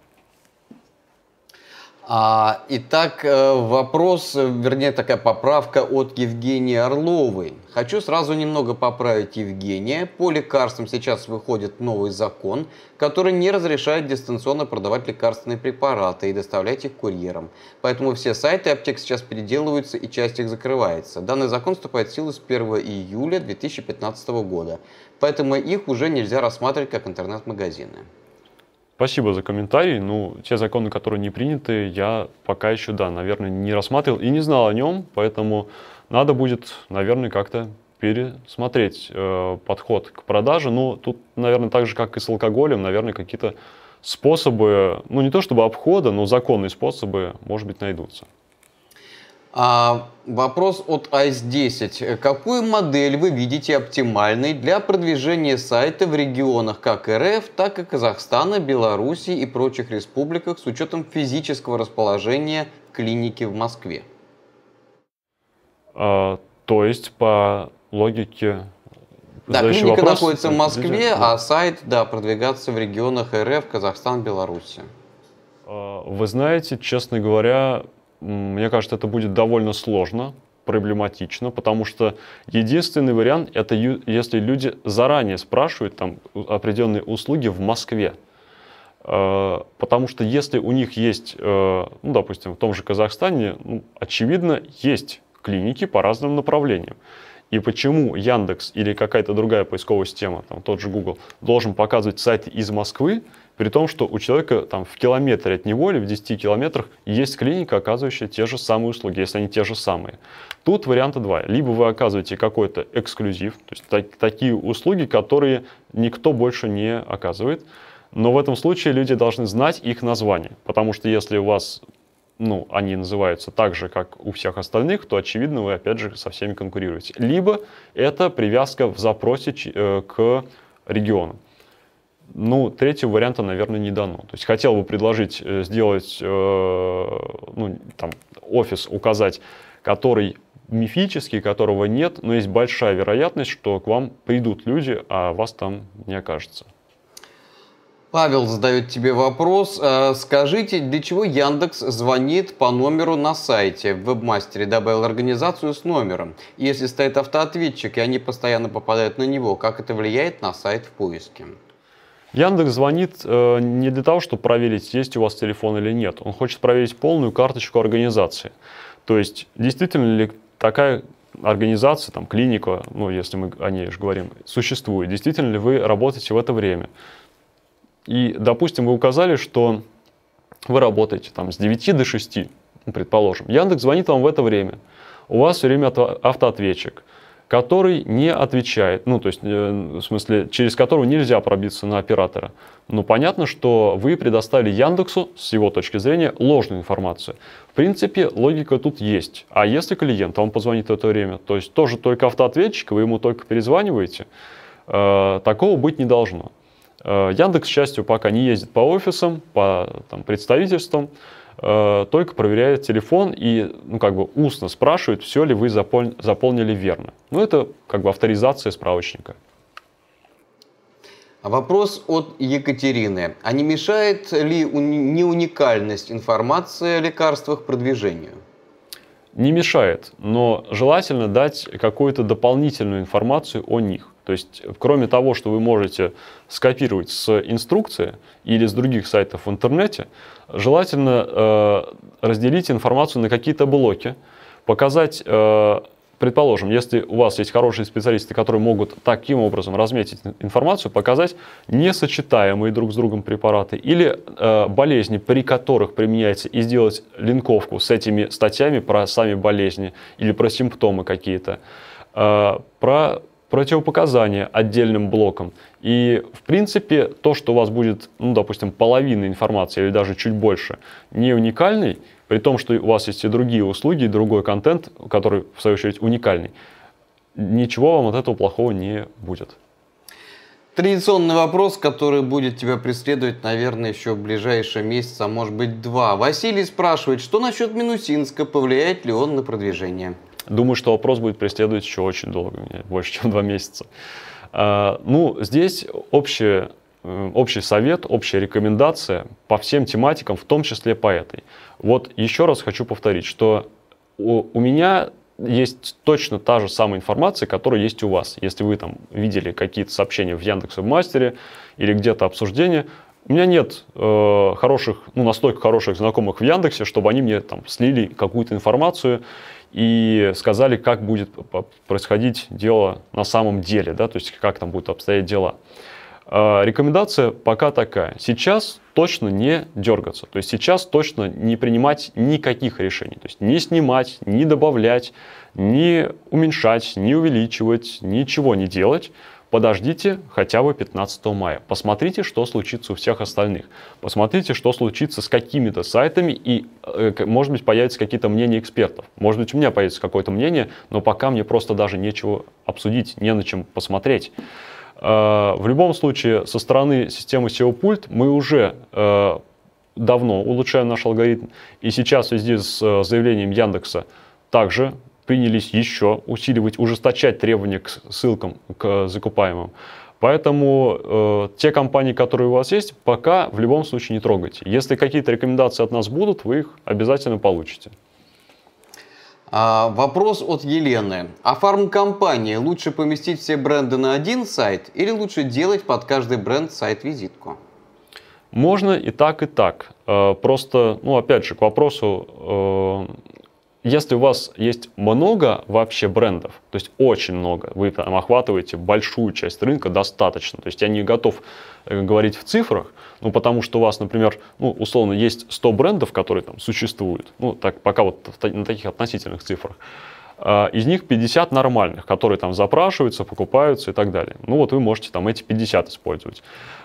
Итак, вопрос, вернее, такая поправка от Евгении Орловой. Хочу сразу немного поправить Евгения. По лекарствам сейчас выходит новый закон, который не разрешает дистанционно продавать лекарственные препараты и доставлять их курьером. Поэтому все сайты аптек сейчас переделываются и часть их закрывается. Данный закон вступает в силу с 1 июля 2015 года. Поэтому их уже нельзя рассматривать как интернет-магазины. Спасибо за комментарий. Ну, те законы, которые не приняты, я пока еще, да, наверное, не рассматривал и не знал о нем, поэтому надо будет, наверное, как-то пересмотреть подход к продаже. Ну, тут, наверное, так же, как и с алкоголем, наверное, какие-то способы, ну не то чтобы обхода, но законные способы, может быть, найдутся. Вопрос от Ice10. Какую модель вы видите оптимальной для продвижения сайта в регионах как РФ, так и Казахстана, Беларуси и прочих республиках с учетом физического расположения клиники в Москве? То есть по логике... Да, клиника находится в Москве, а сайт, да, продвигаться в регионах РФ, Казахстан, Беларуси. Вы знаете, честно говоря... Мне кажется, это будет довольно сложно, проблематично, потому что единственный вариант – это если люди заранее спрашивают там определенные услуги в Москве. Потому что если у них есть, ну, допустим, в том же Казахстане, ну, очевидно, есть клиники по разным направлениям. И почему Яндекс или какая-то другая поисковая система, там, тот же Google, должен показывать сайты из Москвы, при том, что у человека там, в километре от него или в 10 километрах есть клиника, оказывающая те же самые услуги, если они те же самые. Тут варианта два. Либо вы оказываете какой-то эксклюзив, то есть такие услуги, которые никто больше не оказывает. Но в этом случае люди должны знать их название, потому что если у вас... ну, они называются так же, как у всех остальных, то, очевидно, вы, опять же, со всеми конкурируете. Либо это привязка в запросе к региону. Ну, третьего варианта, наверное, не дано. То есть хотел бы предложить сделать, ну, там, офис указать, который мифический, которого нет, но есть большая вероятность, что к вам придут люди, а вас там не окажется. Павел задает тебе вопрос. Скажите, для чего Яндекс звонит по номеру на сайте? В Вебмастере добавил организацию с номером. Если стоит автоответчик, и они постоянно попадают на него, как это влияет на сайт в поиске? Яндекс звонит не для того, чтобы проверить, есть у вас телефон или нет. Он хочет проверить полную карточку организации. То есть, действительно ли такая... организация, там, клиника, ну, если мы о ней же говорим, существует. Действительно ли вы работаете в это время? И, допустим, вы указали, что вы работаете там, с 9 до 6, предположим. Яндекс звонит вам в это время. У вас все время автоответчик, который не отвечает, ну, то есть, в смысле, через которого нельзя пробиться на оператора. Но понятно, что вы предоставили Яндексу, с его точки зрения, ложную информацию. В принципе, логика тут есть. А если клиент вам позвонит в это время, то есть тоже только автоответчик, вы ему только перезваниваете, такого быть не должно. Яндекс, к счастью, пока не ездит по офисам, по там, представительствам, только проверяет телефон и ну, как бы устно спрашивает, все ли вы заполнили верно. Ну, это как бы авторизация справочника. Вопрос от Екатерины. А не мешает ли неуникальность информации о лекарствах продвижению? Не мешает, но желательно дать какую-то дополнительную информацию о них. То есть, кроме того, что вы можете скопировать с инструкции или с других сайтов в интернете, желательно разделить информацию на какие-то блоки, показать, предположим, если у вас есть хорошие специалисты, которые могут таким образом разметить информацию, показать несочетаемые друг с другом препараты или болезни, при которых применяется, и сделать линковку с этими статьями про сами болезни или про симптомы какие-то, про... противопоказания отдельным блоком. И, в принципе, то, что у вас будет, ну, допустим, половина информации или даже чуть больше, не уникальной, при том, что у вас есть и другие услуги, и другой контент, который, в свою очередь, уникальный, ничего вам от этого плохого не будет. Традиционный вопрос, который будет тебя преследовать, наверное, еще в ближайшие месяцы, а может быть, два. Василий спрашивает, что насчет Минусинска, повлияет ли он на продвижение? Думаю, что вопрос будет преследовать еще очень долго, больше, чем 2 месяца. Ну, здесь общий совет, общая рекомендация по всем тематикам, в том числе по этой. Вот еще раз хочу повторить, что у меня есть точно та же самая информация, которая есть у вас. Если вы там видели какие-то сообщения в Яндекс.Вебмастере или где-то обсуждения, у меня нет хороших, ну, настолько хороших знакомых в Яндексе, чтобы они мне там слили какую-то информацию и сказали, как будет происходить дело на самом деле, да, то есть как там будут обстоять дела. Рекомендация пока такая. Сейчас точно не дергаться, то есть сейчас точно не принимать никаких решений, то есть не снимать, не добавлять, не уменьшать, не увеличивать, ничего не делать. подождите хотя бы 15 мая, посмотрите, что случится у всех остальных, посмотрите, что случится с какими-то сайтами, и, может быть, появятся какие-то мнения экспертов, может быть, у меня появится какое-то мнение, но пока мне просто даже нечего обсудить, не на чем посмотреть. В любом случае, со стороны системы SEO-пульт мы уже давно улучшаем наш алгоритм, и сейчас в связи с заявлением Яндекса также принялись еще усиливать, ужесточать требования к ссылкам, к закупаемым. Поэтому те компании, которые у вас есть, пока в любом случае не трогайте. Если какие-то рекомендации от нас будут, вы их обязательно получите. Вопрос от Елены. А фармкомпании лучше поместить все бренды на один сайт или лучше делать под каждый бренд сайт-визитку? Можно и так, и так. Просто, ну, опять же, к вопросу... Если у вас есть много вообще брендов, то есть очень много, вы там охватываете большую часть рынка, достаточно. То есть я не готов говорить в цифрах, ну, потому что у вас, например, ну, условно, есть 100 брендов, которые там существуют, ну, так, пока вот на таких относительных цифрах. Из них 50 нормальных, которые там запрашиваются, покупаются и так далее. Ну вот вы можете там эти 50 использовать,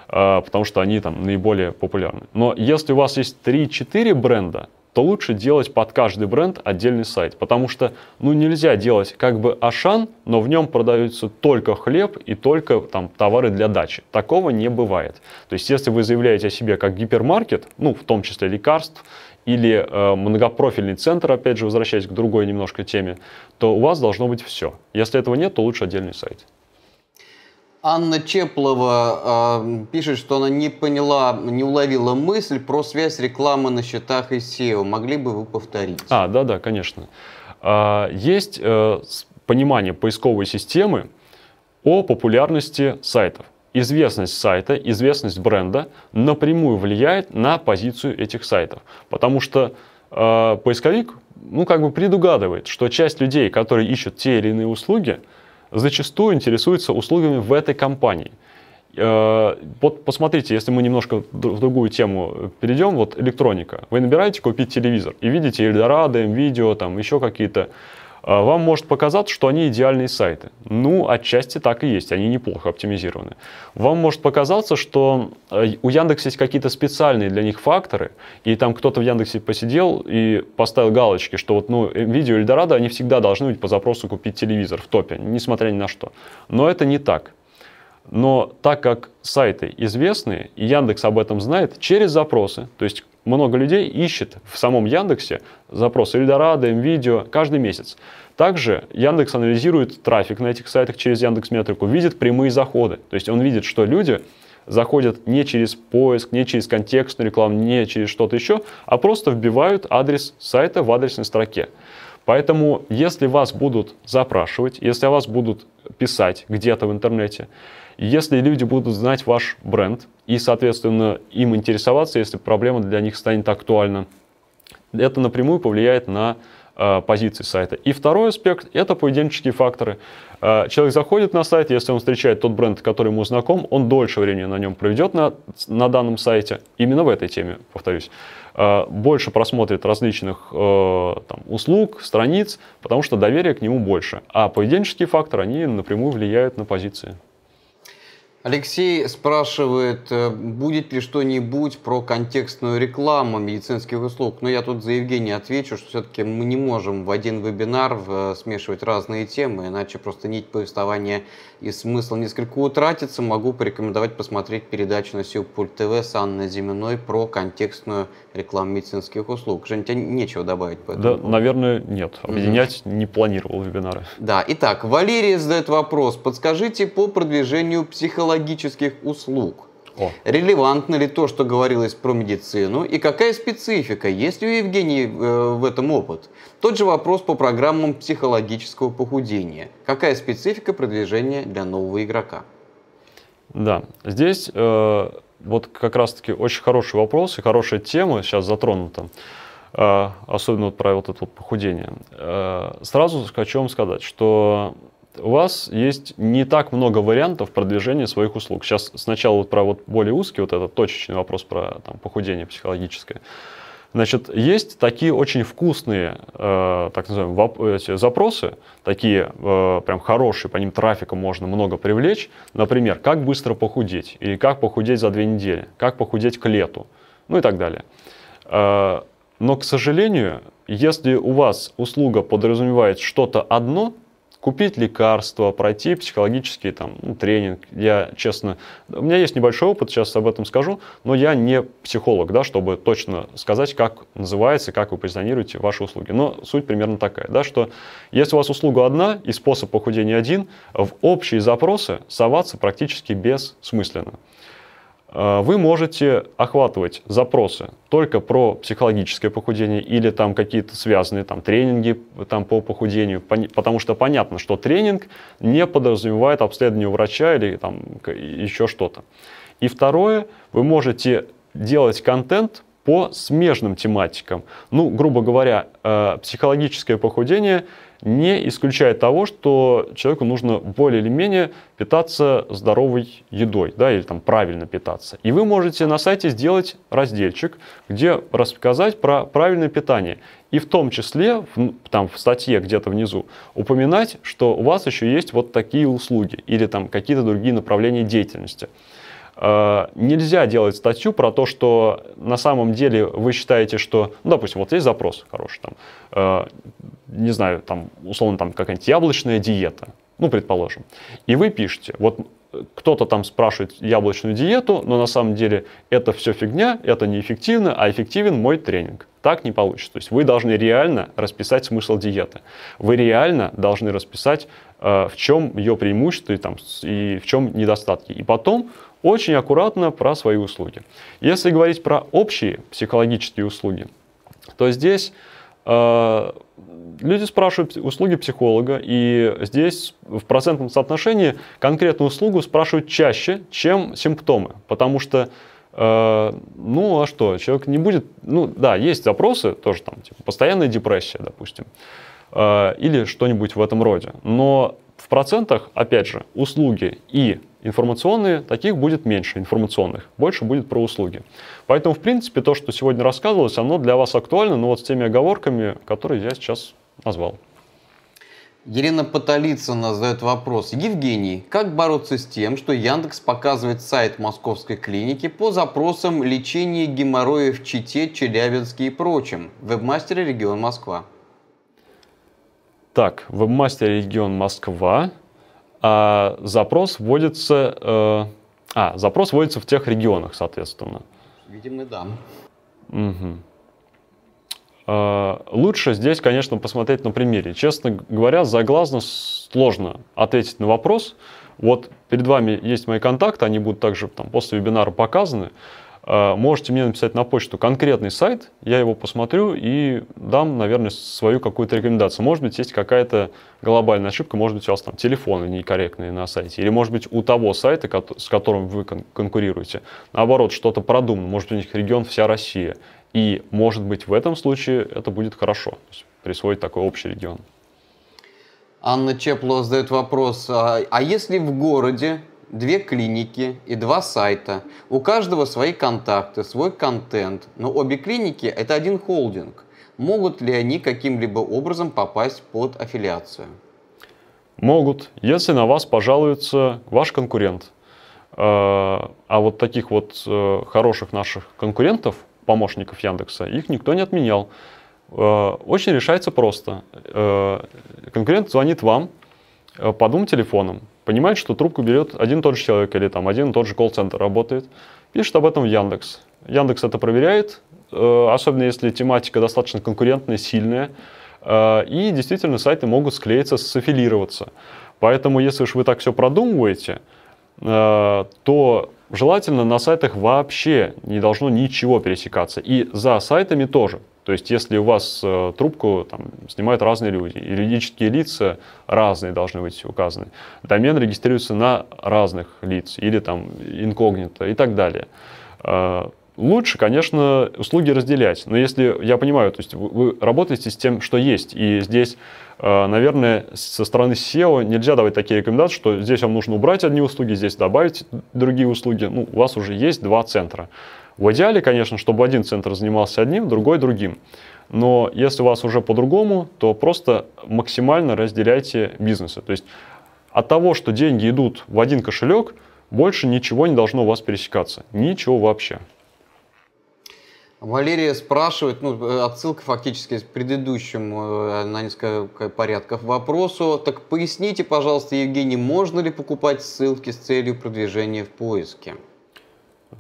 потому что они там наиболее популярны. Но если у вас есть 3-4 бренда, то лучше делать под каждый бренд отдельный сайт. Потому что, ну, нельзя делать как бы Ашан, но в нем продаются только хлеб и только там товары для дачи. Такого не бывает. То есть, если вы заявляете о себе как гипермаркет, ну, в том числе лекарств, или многопрофильный центр, опять же, возвращаясь к другой немножко теме, то у вас должно быть все. Если этого нет, то лучше отдельный сайт. Анна Чеплова пишет, что она не поняла, не уловила мысль про связь рекламы на счетах и SEO. Могли бы вы повторить? Да, конечно. Есть понимание поисковой системы о популярности сайтов. Известность сайта, известность бренда напрямую влияет на позицию этих сайтов. Потому что поисковик, ну, как бы предугадывает, что часть людей, которые ищут те или иные услуги, зачастую интересуются услугами в этой компании. Вот посмотрите, если мы немножко в другую тему перейдем, вот электроника. Вы набираете «купить телевизор» и видите Эльдорадо, М-Видео, там еще какие-то. Вам может показаться, что они идеальные сайты. Ну, отчасти так и есть, они неплохо оптимизированы. Вам может показаться, что у Яндекса есть какие-то специальные для них факторы, и там кто-то в Яндексе посидел и поставил галочки, что вот, ну, видео Эльдорадо, они всегда должны быть по запросу «купить телевизор» в топе, несмотря ни на что. Но это не так. Но так как сайты известные, и Яндекс об этом знает через запросы, то есть много людей ищет в самом Яндексе запросы Эльдорадо, М-Видео каждый месяц. Также Яндекс анализирует трафик на этих сайтах через Яндекс.Метрику, видит прямые заходы. То есть он видит, что люди заходят не через поиск, не через контекстную рекламу, не через что-то еще, а просто вбивают адрес сайта в адресной строке. Поэтому если вас будут запрашивать, если о вас будут писать где-то в интернете, если люди будут знать ваш бренд и, соответственно, им интересоваться, если проблема для них станет актуальна, это напрямую повлияет на позиции сайта. И второй аспект – это поведенческие факторы. Человек заходит на сайт, если он встречает тот бренд, который ему знаком, он дольше времени на нем проведет на данном сайте, именно в этой теме, повторюсь. Больше просмотрит различных там, услуг, страниц, потому что доверие к нему больше. А поведенческие факторы, они напрямую влияют на позиции. Алексей спрашивает, будет ли что-нибудь про контекстную рекламу медицинских услуг. Но я тут за Евгения отвечу, что все-таки мы не можем в один вебинар смешивать разные темы, иначе просто нить повествования и смысл несколько утратится. Могу порекомендовать посмотреть передачу на SEO-пульт ТВ с Анной Зиминой про контекстную рекламу медицинских услуг. Жень, тебе нечего добавить по этому? Да, наверное, нет. Объединять не планировал вебинары. Да, итак, Валерий задает вопрос. Подскажите по продвижению психологических услуг. Релевантно ли то, что говорилось про медицину, и какая специфика? Есть ли у Евгении в этом опыт? Тот же вопрос по программам психологического похудения. Какая специфика продвижения для нового игрока? Да, здесь вот как раз-таки очень хороший вопрос и хорошая тема сейчас затронута. Особенно вот про вот это вот похудение. Сразу хочу вам сказать, что... у вас есть не так много вариантов продвижения своих услуг. Сейчас сначала вот про вот более узкий, вот этот точечный вопрос про там, похудение психологическое. Значит, есть такие очень вкусные, так называемые, запросы, такие прям хорошие, по ним трафика можно много привлечь. Например, как быстро похудеть, или как похудеть за 2 недели, как похудеть к лету, ну и так далее. Но, к сожалению, если у вас услуга подразумевает что-то одно, купить лекарства, пройти психологический там, тренинг. Я, честно, у меня есть небольшой опыт, сейчас об этом скажу, но я не психолог, да, чтобы точно сказать, как называется, как вы позиционируете ваши услуги. Но суть примерно такая, да, что если у вас услуга одна и способ похудения один, в общие запросы соваться практически бессмысленно. Вы можете охватывать запросы только про психологическое похудение или там какие-то связанные там, тренинги там, по похудению, потому что понятно, что тренинг не подразумевает обследование у врача или там, еще что-то. И второе, вы можете делать контент по смежным тематикам. Ну, грубо говоря, психологическое похудение не исключает того, что человеку нужно более или менее питаться здоровой едой, да, или там правильно питаться. И вы можете на сайте сделать разделчик, где рассказать про правильное питание. И в том числе, там в статье где-то внизу, упоминать, что у вас еще есть вот такие услуги или там какие-то другие направления деятельности. Нельзя делать статью про то, что на самом деле вы считаете, что, ну, допустим, вот есть запрос хороший, там, не знаю, там, условно, там какая-нибудь яблочная диета, ну, предположим, и вы пишете, вот кто-то там спрашивает яблочную диету, но на самом деле это все фигня, это неэффективно, а эффективен мой тренинг. Так не получится. То есть вы должны реально расписать смысл диеты. Вы реально должны расписать, в чем ее преимущество и, там, и в чем недостатки. И потом очень аккуратно про свои услуги. Если говорить про общие психологические услуги, то здесь люди спрашивают услуги психолога, и здесь в процентном соотношении конкретную услугу спрашивают чаще, чем симптомы, потому что ну а что, человек не будет, ну да, есть запросы тоже там, типа постоянная депрессия, допустим, или что-нибудь в этом роде, но в процентах, опять же, услуги и информационные, таких будет меньше информационных, больше будет про услуги. Поэтому, в принципе, то, что сегодня рассказывалось, оно для вас актуально, но вот с теми оговорками, которые я сейчас назвал. Елена Потолицына задает вопрос. Евгений, как бороться с тем, что Яндекс показывает сайт московской клиники по запросам лечения геморроя в Чите, Челябинске и прочем? Вебмастер регион Москва. Так, Вебмастер регион Москва. Запрос вводится в тех регионах, соответственно. Видимо, да. Угу. Лучше здесь, конечно, посмотреть на примере. Честно говоря, заглазно сложно ответить на вопрос. Вот перед вами есть мои контакты, они будут также там, после вебинара показаны. Можете мне написать на почту конкретный сайт, я его посмотрю и дам, наверное, свою какую-то рекомендацию. Может быть, есть какая-то глобальная ошибка, может быть, у вас там телефоны некорректные на сайте, или, может быть, у того сайта, с которым вы конкурируете, наоборот, что-то продумано, может, у них регион вся Россия. И, может быть, в этом случае это будет хорошо, присвоить такой общий регион. Анна Чеплова задает вопрос, а если в городе 2 клиники и 2 сайта. У каждого свои контакты, свой контент, но обе клиники – это один холдинг. Могут ли они каким-либо образом попасть под аффилиацию? Могут, если на вас пожалуется ваш конкурент. А вот таких вот хороших наших конкурентов, помощников Яндекса, их никто не отменял. Очень решается просто. Конкурент звонит вам по 2 телефонам. Понимает, что трубку берет один и тот же человек или там один и тот же колл-центр работает, пишет об этом в Яндекс. Яндекс это проверяет, особенно если тематика достаточно конкурентная, сильная, и действительно сайты могут склеиться, саффилироваться. Поэтому, если уж вы так все продумываете, то желательно на сайтах вообще не должно ничего пересекаться. И за сайтами тоже. То есть, если у вас трубку там, снимают разные люди, юридические лица разные должны быть указаны, домен регистрируется на разных лиц или там инкогнито и так далее. Лучше, конечно, услуги разделять. Но если, я понимаю, то есть вы работаете с тем, что есть. И здесь, наверное, со стороны SEO нельзя давать такие рекомендации, что здесь вам нужно убрать одни услуги, здесь добавить другие услуги. Ну, у вас уже есть 2 центра. В идеале, конечно, чтобы один центр занимался одним, другой другим. Но если у вас уже по-другому, то просто максимально разделяйте бизнесы. То есть от того, что деньги идут в один кошелек, больше ничего не должно у вас пересекаться. Ничего вообще. Валерия спрашивает, ну, отсылка фактически с предыдущим на несколько порядков вопросу. Так поясните, пожалуйста, Евгений, можно ли покупать ссылки с целью продвижения в поиске?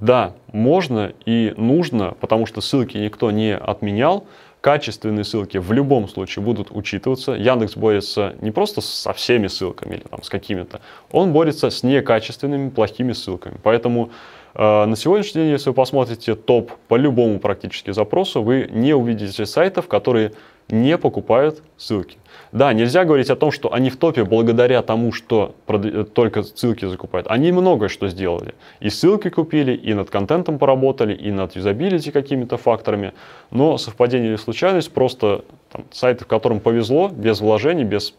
Да, можно и нужно, потому что ссылки никто не отменял. Качественные ссылки в любом случае будут учитываться. Яндекс борется не просто со всеми ссылками или там с какими-то, он борется с некачественными, плохими ссылками. Поэтому на сегодняшний день, если вы посмотрите топ по любому практически запросу, вы не увидите сайтов, которые не покупают ссылки. Да, нельзя говорить о том, что они в топе благодаря тому, что только ссылки закупают. Они многое что сделали. И ссылки купили, и над контентом поработали, и над юзабилити какими-то факторами. Но совпадение или случайность, просто там, сайты, в котором повезло, без вложений, без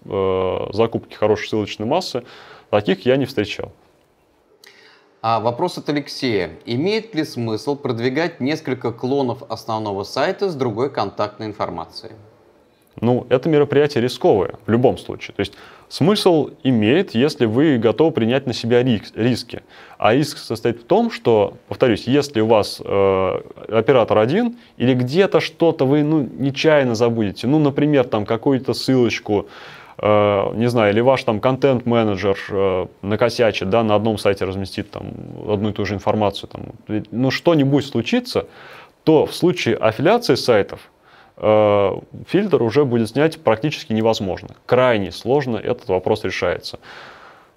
закупки хорошей ссылочной массы, таких я не встречал. А вопрос от Алексея. Имеет ли смысл продвигать несколько клонов основного сайта с другой контактной информацией? Ну, это мероприятие рисковое в любом случае. То есть смысл имеет, если вы готовы принять на себя риски. А риск состоит в том, что, повторюсь, если у вас оператор один или где-то что-то вы нечаянно забудете, ну, например, там какую-то ссылочку, не знаю, или ваш там контент-менеджер накосячит, да, на одном сайте разместит там одну и ту же информацию, там, ну, что-нибудь случится, то в случае аффилиации сайтов фильтр уже будет снять практически невозможно. Крайне сложно этот вопрос решается.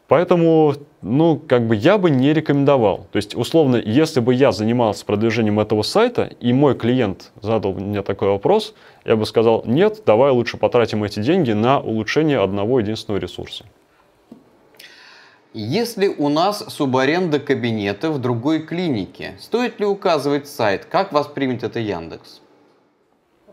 Поэтому, ну, как бы я бы не рекомендовал. То есть, условно, если бы я занимался продвижением этого сайта, и мой клиент задал мне такой вопрос, я бы сказал: нет, давай лучше потратим эти деньги на улучшение одного единственного ресурса. Если у нас субаренда кабинета в другой клинике, стоит ли указывать сайт? Как воспримет это Яндекс?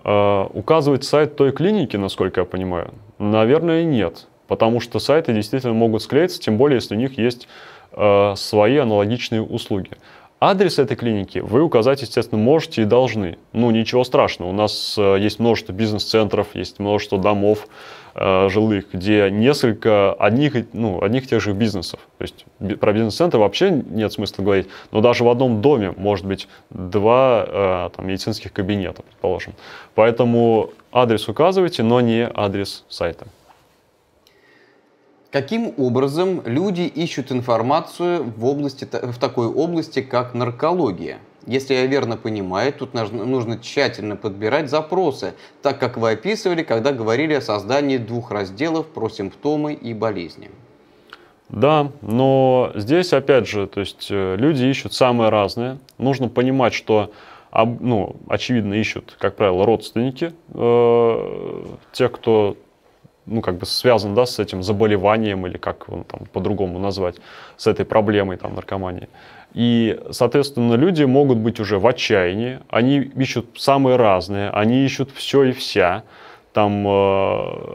Указывать сайт той клиники, насколько я понимаю, наверное, нет. Потому что сайты действительно могут склеиться, тем более, если у них есть свои аналогичные услуги. Адрес этой клиники вы указать, естественно, можете и должны. Ну, ничего страшного, у нас есть множество бизнес-центров, есть множество домов жилых, где несколько одних и тех же бизнесов. То есть про бизнес-центр вообще нет смысла говорить, но даже в одном доме может быть два там, медицинских кабинета, предположим. Поэтому адрес указывайте, но не адрес сайта. Каким образом люди ищут информацию в такой области, как наркология? Если я верно понимаю, тут нужно тщательно подбирать запросы, так как вы описывали, когда говорили о создании двух разделов про симптомы и болезни. Да, но здесь опять же, то есть люди ищут самое разное. Нужно понимать, что, ну, очевидно, ищут, как правило, родственники, те, кто... ну, как бы связан, да, с этим заболеванием, или как его там по-другому назвать, с этой проблемой там наркомании. И, соответственно, люди могут быть уже в отчаянии, они ищут самые разные, они ищут все и вся, там,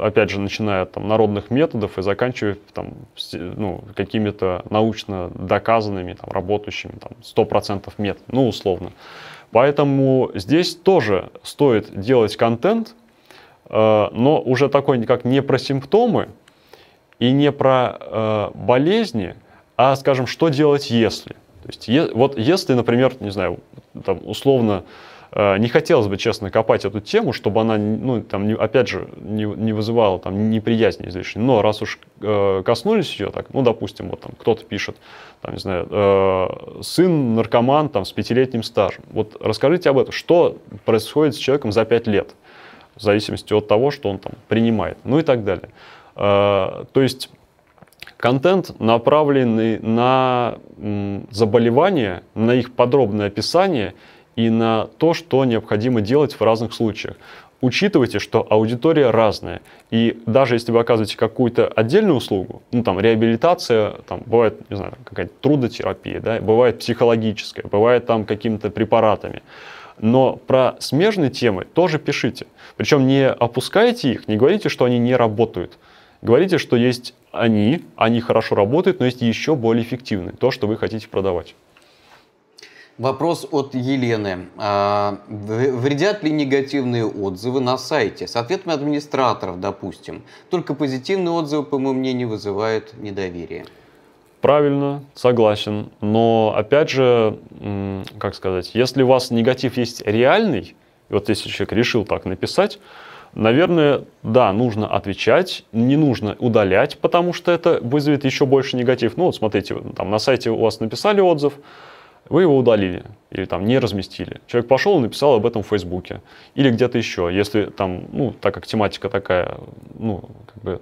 опять же, начиная от там, народных методов и заканчивая там, ну, какими-то научно доказанными, там, работающими, там, 100% методами, ну, условно. Поэтому здесь тоже стоит делать контент, но уже такой как не про симптомы и не про болезни, а, скажем, что делать если. То есть, вот если, например, не знаю, там, условно, не хотелось бы, честно, копать эту тему, чтобы она, ну, там, опять же, не вызывала там, неприязни излишней. Но раз уж коснулись ее, так, ну, допустим, вот там кто-то пишет, там, не знаю, сын наркоман там, с 5-летним стажем. Вот расскажите об этом, что происходит с человеком за 5 лет. В зависимости от того, что он там принимает, ну и так далее. То есть контент, направленный на заболевания, на их подробное описание и на то, что необходимо делать в разных случаях. Учитывайте, что аудитория разная. И даже если вы оказываете какую-то отдельную услугу, ну там реабилитация, там бывает, не знаю, какая-то трудотерапия, да, бывает психологическая, бывает там какими-то препаратами. Но про смежные темы тоже пишите. Причем не опускайте их, не говорите, что они не работают. Говорите, что есть они хорошо работают, но есть еще более эффективные, то, что вы хотите продавать. Вопрос от Елены. Вредят ли негативные отзывы на сайте? С ответами администраторов, допустим. Только позитивные отзывы, по моему мнению, вызывают недоверие. Правильно, согласен. Но, опять же, как сказать, если у вас негатив есть реальный, вот если человек решил так написать, наверное, да, нужно отвечать, не нужно удалять, потому что это вызовет еще больше негатив. Ну вот смотрите, там на сайте у вас написали отзыв, вы его удалили или там не разместили. Человек пошел и написал об этом в Фейсбуке или где-то еще. Если там, ну, так как тематика такая, ну, как бы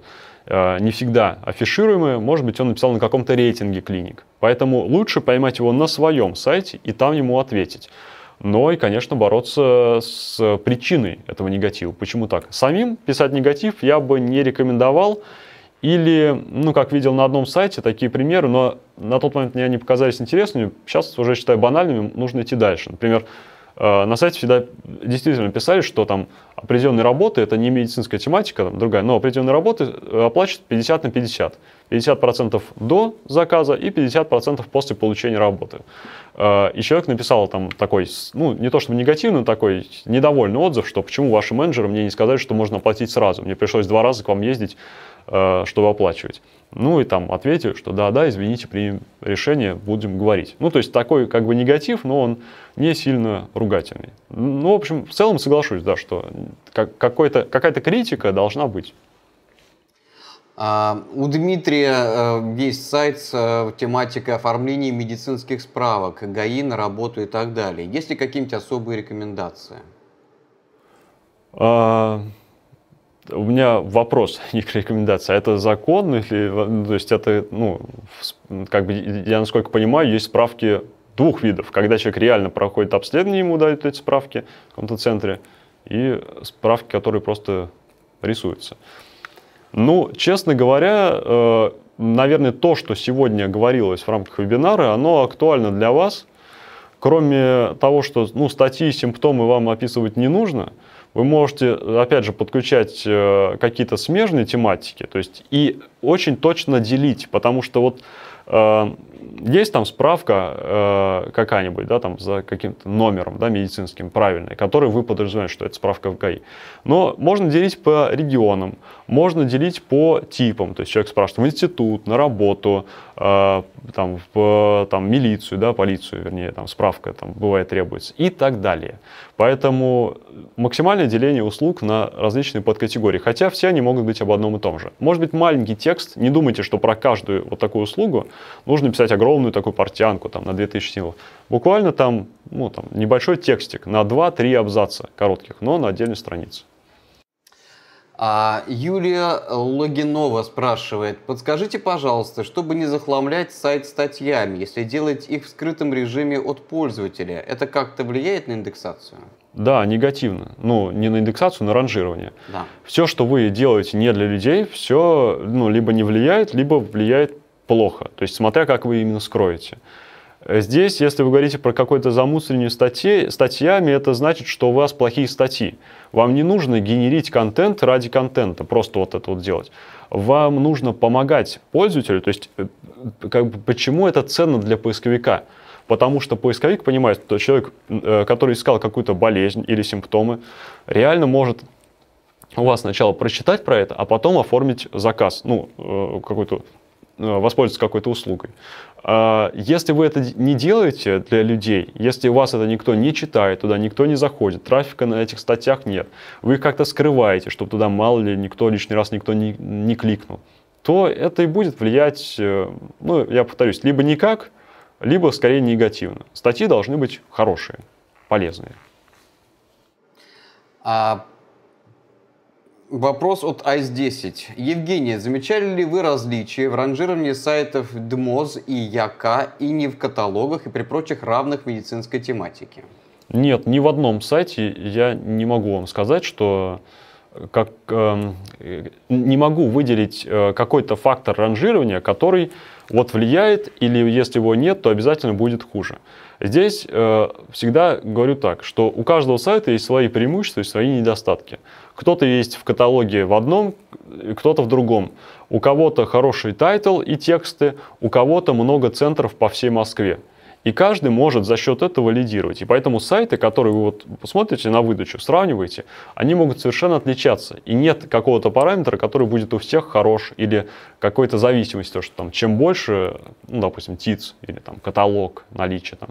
не всегда афишируемая, может быть, он написал на каком-то рейтинге клиник. Поэтому лучше поймать его на своем сайте и там ему ответить. Но и, конечно, бороться с причиной этого негатива. Почему так? Самим писать негатив я бы не рекомендовал. Или, ну, как видел на одном сайте, такие примеры, но на тот момент мне они показались интересными, сейчас уже считаю банальными, нужно идти дальше. Например, на сайте всегда действительно писали, что там определенные работы, это не медицинская тематика, там другая, но определенные работы оплачивают 50 на 50. 50% до заказа и 50% после получения работы. И человек написал там такой, ну, не то чтобы негативный, такой недовольный отзыв, что почему ваши менеджеры мне не сказали, что можно оплатить сразу. Мне пришлось 2 раза к вам ездить, чтобы оплачивать. Ну и там ответил, что да-да, извините, примем решение, будем говорить. Ну то есть такой как бы негатив, но он не сильно ругательный. Ну в общем, в целом соглашусь, да, что какая-то критика должна быть. У Дмитрия есть сайт с тематикой оформления медицинских справок, ГАИ на работу и так далее. Есть ли какие-нибудь особые рекомендации? У меня вопрос, не рекомендация, это законно? То есть это, ну, как бы, я насколько понимаю, есть справки 2 видов. Когда человек реально проходит обследование, ему дают эти справки в каком-то центре, и справки, которые просто рисуются. Ну, честно говоря, наверное, то, что сегодня говорилось в рамках вебинара, оно актуально для вас. Кроме того, что, ну, статьи и симптомы вам описывать не нужно, вы можете, опять же, подключать какие-то смежные тематики, то есть и очень точно делить, потому что вот есть там справка какая-нибудь, да, там за каким-то номером, да, медицинским, правильной, который вы подразумеваете, что это справка в ГАИ. Но можно делить по регионам, можно делить по типам, то есть человек спрашивает в институт, на работу, там, в там, милицию, да, полицию, вернее, там справка там, бывает требуется и так далее. Поэтому максимальное деление услуг на различные подкатегории, хотя все они могут быть об одном и том же. Может быть маленький текст, не думайте, что про каждую вот такую услугу нужно писать огромную такую портянку там, на 2000 символов. Буквально там, ну, там небольшой текстик на 2-3 абзаца коротких, но на отдельной странице. Юлия Логинова спрашивает, подскажите, пожалуйста, чтобы не захламлять сайт статьями, если делать их в скрытом режиме от пользователя, это как-то влияет на индексацию? Да, негативно. Ну, не на индексацию, на ранжирование. Да. Все, что вы делаете не для людей, все, ну, либо не влияет, либо влияет плохо. То есть, смотря как вы именно скроете. Здесь, если вы говорите про какое-то замусорение статьями, это значит, что у вас плохие статьи. Вам не нужно генерить контент ради контента, просто вот это вот делать. Вам нужно помогать пользователю, то есть как бы, почему это ценно для поисковика? Потому что поисковик понимает, что человек, который искал какую-то болезнь или симптомы, реально может у вас сначала прочитать про это, а потом оформить заказ, ну, какую-то... воспользоваться какой-то услугой. Если вы это не делаете для людей, если у вас это никто не читает, туда никто не заходит, трафика на этих статьях нет, вы их как-то скрываете, чтобы туда мало ли никто лишний раз не кликнул, то это и будет влиять, ну, я повторюсь, либо никак, либо скорее негативно. Статьи должны быть хорошие, полезные. Вопрос от Айс10. Евгений, замечали ли вы различия в ранжировании сайтов ДМОЗ и ЯКА и не в каталогах и при прочих равных медицинской тематике? Нет, ни в одном сайте я не могу вам сказать, что не могу выделить какой-то фактор ранжирования, который вот влияет, или если его нет, то обязательно будет хуже. Здесь всегда говорю так, что у каждого сайта есть свои преимущества и свои недостатки. Кто-то есть в каталоге в одном, кто-то в другом. У кого-то хороший тайтл и тексты, у кого-то много центров по всей Москве. И каждый может за счет этого лидировать. И поэтому сайты, которые вы вот посмотрите на выдачу, сравниваете, они могут совершенно отличаться. И нет какого-то параметра, который будет у всех хорош, или какой-то зависимости, что там чем больше, ну, допустим, ТИЦ или там каталог, наличие там,